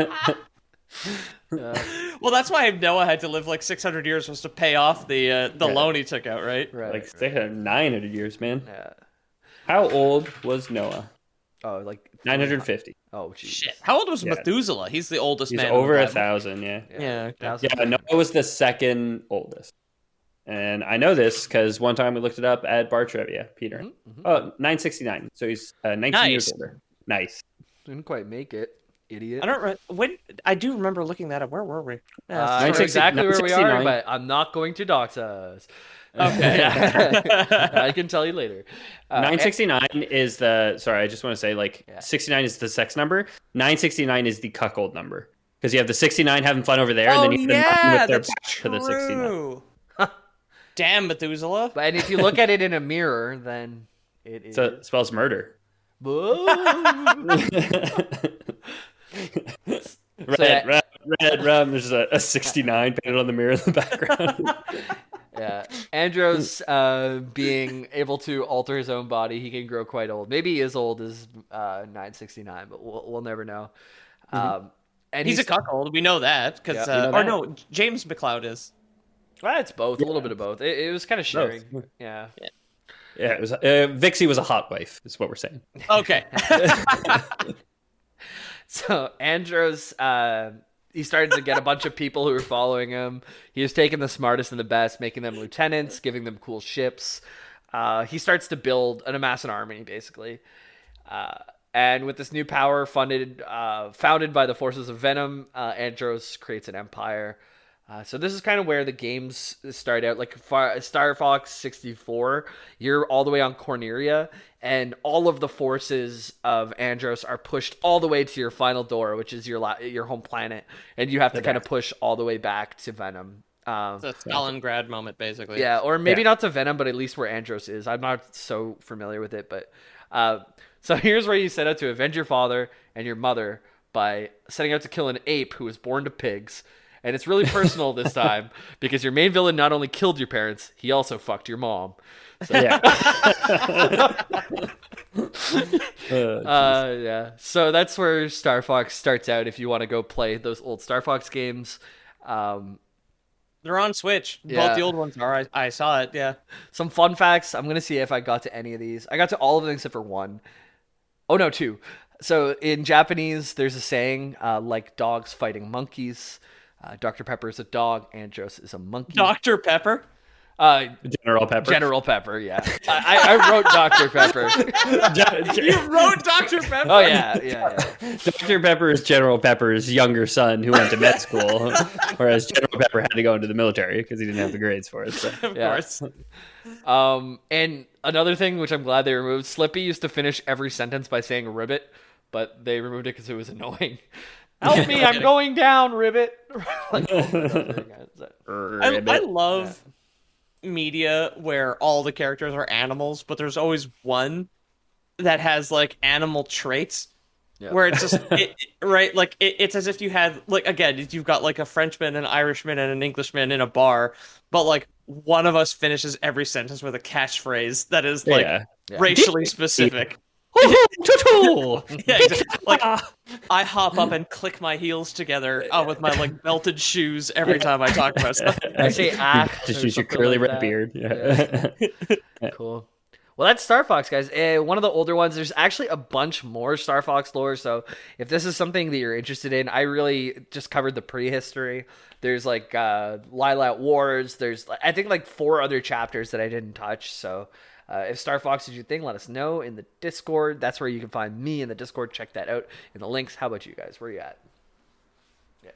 Uh, uh, well, that's why Noah had to live like six hundred years was to pay off the uh, the right. loan he took out, right? Right. Like six hundred, nine hundred years, man. Yeah. How old was Noah? Oh, like nine hundred fifty. Oh, geez. Shit. How old was yeah. Methuselah? He's the oldest He's man. He's over a thousand, yeah. Yeah, yeah, yeah, Noah was the second oldest. And I know this because one time we looked it up at Bar Trivia, Peter. Mm-hmm. Oh, nine sixty-nine. So he's uh, nineteen nice. years older. Nice. Didn't quite make it, idiot. I don't. Re- when I do remember looking that up. Where were we? Yeah, uh, I know exactly where we are, but I'm not going to dox us. Okay. I can tell you later. Uh, nine sixty-nine and- is the sorry, I just want to say like yeah. sixty-nine is the sex number. nine sixty-nine is the cuckold number. Because you have the sixty-nine having fun over there, oh, and then you have yeah, them with their back true. to the sixty-nine. Damn, Methuselah. But and if you look at it in a mirror, then it is so it spells murder. Red, so that, red, red rum. There's a, a sixty-nine painted on the mirror in the background. Yeah, Andros uh, being able to alter his own body, he can grow quite old. Maybe as old as uh, nine sixty-nine, but we'll, we'll never know. Um, mm-hmm. And he's, he's a cuckold. We know that because, yeah, uh, or that. no, James McCloud is. Well, it's both. Yeah. A little bit of both. It, it was kind of sharing. Both. Yeah. Yeah. Yeah, it was. Uh, Vixie was a hot wife, is what we're saying. Okay. So Andros, uh, he started to get a bunch of people who were following him. He was taking the smartest and the best, making them lieutenants, giving them cool ships. Uh, he starts to build and amass an army, basically. Uh, and with this new power funded, uh, founded by the forces of Venom, uh, Andros creates an empire. Uh, so this is kind of where the games start out. Like Far- Star Fox sixty-four, you're all the way on Corneria, and all of the forces of Andros are pushed all the way to your final door, which is your la- your home planet, and you have to yeah. kind of push all the way back to Venom. Um, it's a Stalingrad moment, basically. Yeah, or maybe yeah. not to Venom, but at least where Andros is. I'm not so familiar with it, but uh, so here's where you set out to avenge your father and your mother by setting out to kill an ape who was born to pigs. And it's really personal this time because your main villain not only killed your parents, he also fucked your mom. So, yeah. uh, yeah. So that's where Star Fox starts out if you want to go play those old Star Fox games. Um, They're on Switch. Yeah. Both the old ones are. I, I saw it, yeah. Some fun facts. I'm going to see if I got to any of these. I got to all of them except for one. Oh, no, two. So in Japanese, there's a saying, uh, like dogs fighting monkeys. Uh, Doctor Pepper is a dog. Andros is a monkey. Doctor Pepper? Uh, General Pepper. General Pepper, yeah. I, I wrote Doctor Pepper. You wrote Doctor Pepper? Oh, yeah, yeah, yeah. Doctor Pepper is General Pepper's younger son who went to med school, whereas General Pepper had to go into the military because he didn't have the grades for it. So. Of yeah. course. Um, and another thing, which I'm glad they removed, Slippy used to finish every sentence by saying ribbit, but they removed it because it was annoying. Help me, I'm going down, Ribbit. Like, I, I love yeah. media where all the characters are animals, but there's always one that has like animal traits. Yeah. Where it's just it, right, like it, it's as if you had like again, you've got like a Frenchman, an Irishman, and an Englishman in a bar, but like one of us finishes every sentence with a catchphrase that is like yeah. Yeah. racially specific. Yeah, exactly. Like I hop up and click my heels together uh, with my like belted shoes every time I talk about stuff. I say ah, just use your curly like red that. beard. Yeah. Yeah. Cool. Well, that's Star Fox, guys. Uh, one of the older ones. There's actually a bunch more Star Fox lore, so if this is something that you're interested in, I really just covered the prehistory. There's like uh, Lylat Wars. There's I think like four other chapters that I didn't touch, so... Uh, if Star Fox is your thing, let us know in the Discord. That's where you can find me in the Discord. Check that out in the links. How about you guys? Where are you at? Yeah,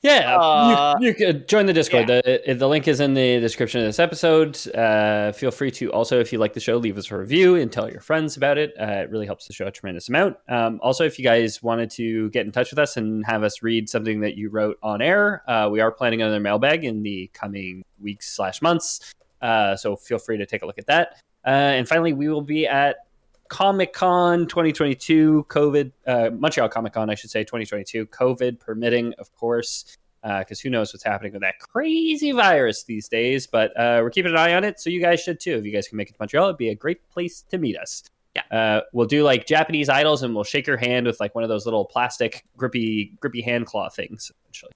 yeah uh, you, you can join the Discord. Yeah. The, the link is in the description of this episode. Uh, feel free to also, if you like the show, leave us a review and tell your friends about it. Uh, it really helps the show a tremendous amount. Um, also, if you guys wanted to get in touch with us and have us read something that you wrote on air, uh, we are planning another mailbag in the coming weeks slash months. Uh, so feel free to take a look at that. Uh, and finally, we will be at Comic-Con twenty twenty-two, COVID, uh, Montreal Comic-Con, I should say, twenty twenty-two, COVID permitting, of course, because uh, who knows what's happening with that crazy virus these days, but uh, we're keeping an eye on it, so you guys should too. If you guys can make it to Montreal, it'd be a great place to meet us. Yeah, uh, we'll do like Japanese idols, and we'll shake your hand with like one of those little plastic grippy, grippy hand claw things, essentially.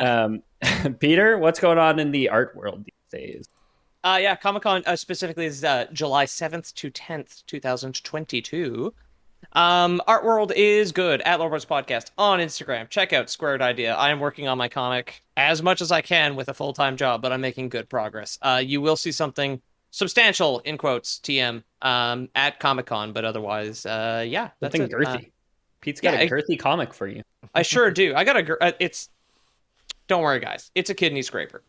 um, Peter, what's going on in the art world these days? Uh, yeah, Comic-Con uh, specifically is uh, July seventh to tenth, twenty twenty-two. Um, Art World is good at Loreboards Podcast on Instagram. Check out Squared Idea. I am working on my comic as much as I can with a full-time job, but I'm making good progress. Uh, you will see something substantial, in quotes, T M, um, at Comic-Con, but otherwise, uh, yeah, that's something it. girthy. Uh, Pete's got yeah, a girthy I, comic for you. I sure do. I got a... Gir- uh, it's... Don't worry, guys. It's a kidney scraper.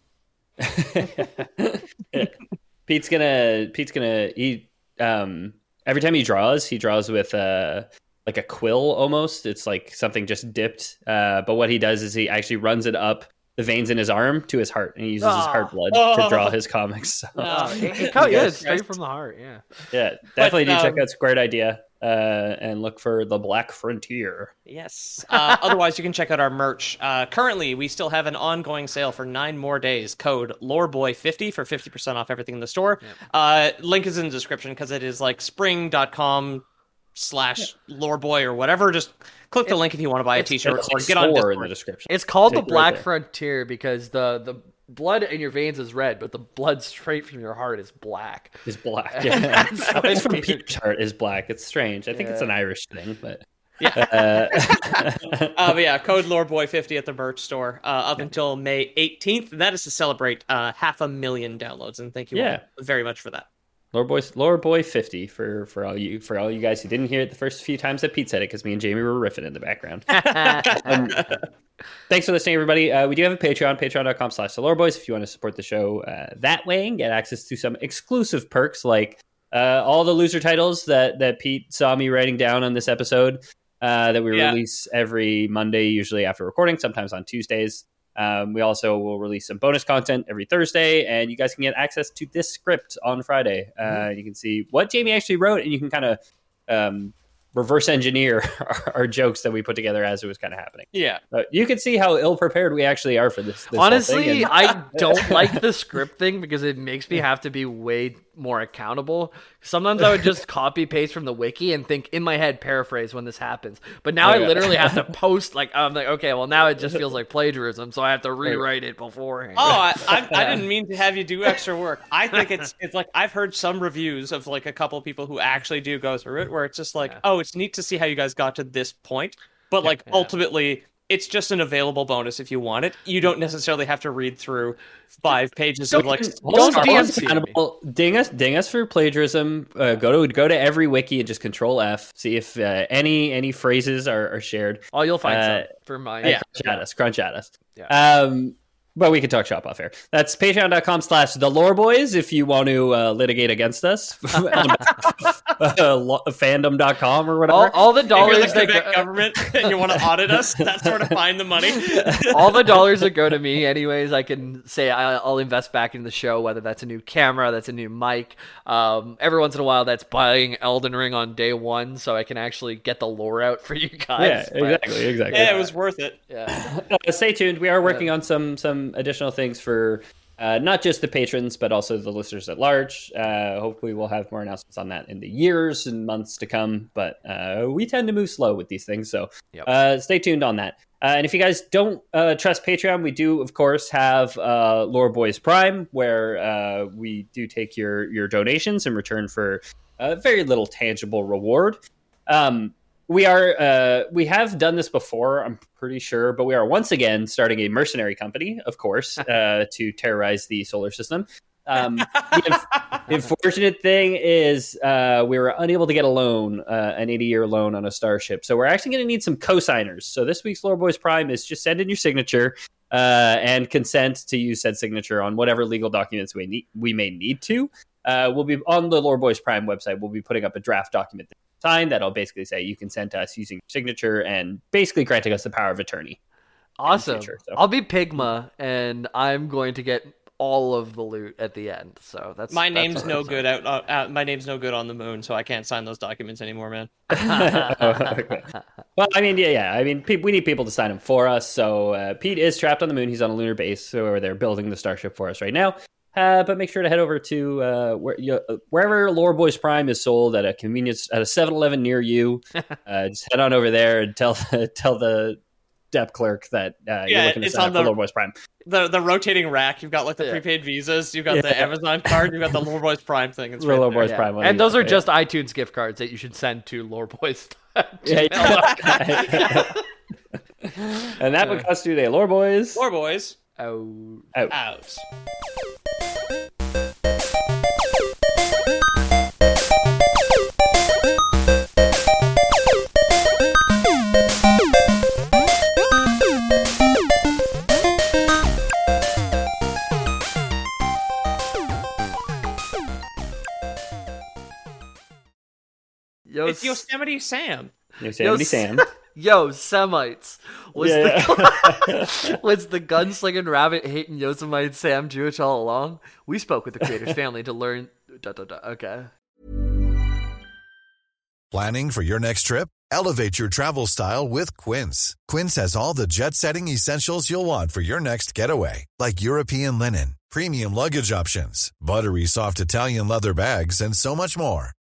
Pete's gonna Pete's gonna he um every time he draws he draws with uh like a quill almost. It's like something just dipped, uh but what he does is he actually runs it up the veins in his arm to his heart, and he uses oh. his heart blood oh. to draw his comics. So no, it, it comes, yeah, straight from the heart. Yeah, yeah, definitely. But, do um, check out Squared Idea uh and look for The Black Frontier. Yes. Uh, otherwise, you can check out our merch. Uh, currently, we still have an ongoing sale for nine more days. Code Loreboy fifty for fifty percent off everything in the store. Yep. Uh, link is in the description because it is like spring dot com slash Loreboy or whatever. Just click the it, link if you want to buy a t-shirt or get on Discord. In the description. It's called it's The Black right Frontier because the, the blood in your veins is red, but the blood straight from your heart is black. Is black. Yeah. So it's from Peter's heart is black. It's strange. I think yeah. it's an Irish thing, but yeah. Uh, uh, but yeah, code Loreboy fifty at the merch store uh, up yeah. until May eighteenth, and that is to celebrate uh, half a million downloads. And thank you yeah. all very much for that. Loreboy, Loreboy fifty for for all you for all you guys who didn't hear it the first few times that Pete said it because me and Jamie were riffing in the background. um, thanks for listening, everybody. Uh, we do have a Patreon, patreon dot com slash the Loreboys, if you want to support the show uh, that way and get access to some exclusive perks like uh, all the loser titles that that Pete saw me writing down on this episode uh, that we yeah. release every Monday, usually after recording, sometimes on Tuesdays. Um, we also will release some bonus content every Thursday, and you guys can get access to this script on Friday. Uh, mm-hmm. You can see what Jamie actually wrote, and you can kind of um, reverse engineer our, our jokes that we put together as it was kind of happening. Yeah. But you can see how ill-prepared we actually are for this. this Honestly, and- I don't like the script thing because it makes me have to be way more accountable. Sometimes I would just copy paste from the wiki and think in my head, paraphrase when this happens. But now oh, I yeah. literally have to post like, I'm like, okay, well now it just feels like plagiarism. So I have to rewrite it beforehand. Oh, I, I, I didn't mean to have you do extra work. I think it's, it's like, I've heard some reviews of like a couple of people who actually do go through it where it's just like, yeah. oh, it's neat to see how you guys got to this point. But like yeah. ultimately it's just an available bonus if you want it. You don't necessarily have to read through five pages don't, of like. Don't be accountable. Ding us, ding us for plagiarism. Uh, go to go to every wiki and just Control F. See if uh, any any phrases are, are shared. Oh, you'll find uh, some for mine. Yeah, crunch at us. Crunch at us. Yeah. Um, But we can talk shop off air. That's patreon.com slash the lore boys if you want to uh, litigate against us. uh, fandom dot com or whatever. All, all the dollars if you're the Quebec government and you want to audit us, that's where to find the money. All the dollars that go to me anyways, I can say I'll invest back in the show, whether that's a new camera, that's a new mic. Um, every once in a while, that's buying Elden Ring on day one so I can actually get the lore out for you guys. Yeah, exactly, but, exactly. Yeah, yeah, it was worth it. Yeah. Uh, stay tuned. We are working yeah. on some some additional things for uh, not just the patrons, but also the listeners at large. Uh, hopefully we'll have more announcements on that in the years and months to come, but uh, we tend to move slow with these things, so yep. uh, stay tuned on that. Uh, and if you guys don't uh, trust Patreon, we do, of course, have uh, Lore Boys Prime, where uh, we do take your, your donations in return for uh, very little tangible reward. Um, We are, uh, we have done this before, I'm pretty sure, but we are once again starting a mercenary company, of course, uh, to terrorize the solar system. Um, the unfortunate thing is uh, we were unable to get a loan, uh, an eighty-year loan on a starship. So we're actually going to need some co-signers. So this week's Lore Boys Prime is just send in your signature uh, and consent to use said signature on whatever legal documents we need, we may need to. Uh, we'll be on the Lore Boys Prime website. We'll be putting up a draft document signed that'll basically say you consent to us using your signature and basically granting us the power of attorney. Awesome. Future, so. I'll be Pigma and I'm going to get all of the loot at the end. So that's my that's name's no good out, out, out. My name's no good on the moon, so I can't sign those documents anymore, man. oh, okay. Well, I mean, yeah, yeah. I mean, pe- we need people to sign them for us. So uh, Pete is trapped on the moon. He's on a lunar base, so they're building the starship for us right now. Uh, but make sure to head over to uh, where, you know, wherever Lore Boys Prime is sold at a convenience at a seven eleven near you. Uh, just head on over there and tell the, tell the dep clerk that uh, yeah, you're looking to sign up the, for Lore Boys Prime. The the rotating rack. You've got like the yeah. prepaid visas. You've got yeah. the Amazon card. You've got the Lore Boys Prime thing. It's right Lore Boys yeah. Prime. And those are just yeah. iTunes gift cards that you should send to Lore Boys. yeah, yeah. And that would cost you today, Lore Boys. Lore Boys. Out. Out. Out. Yo, it's Yosemite Sam. Yosemite Yo, Sam. Yo, Semites. Was, yeah, the, yeah. was the gunslinging rabbit hating Yosemite Sam Jewish all along? We spoke with the creator's family to learn... Da, da, da. Okay. Planning for your next trip? Elevate your travel style with Quince. Quince has all the jet-setting essentials you'll want for your next getaway, like European linen, premium luggage options, buttery soft Italian leather bags, and so much more.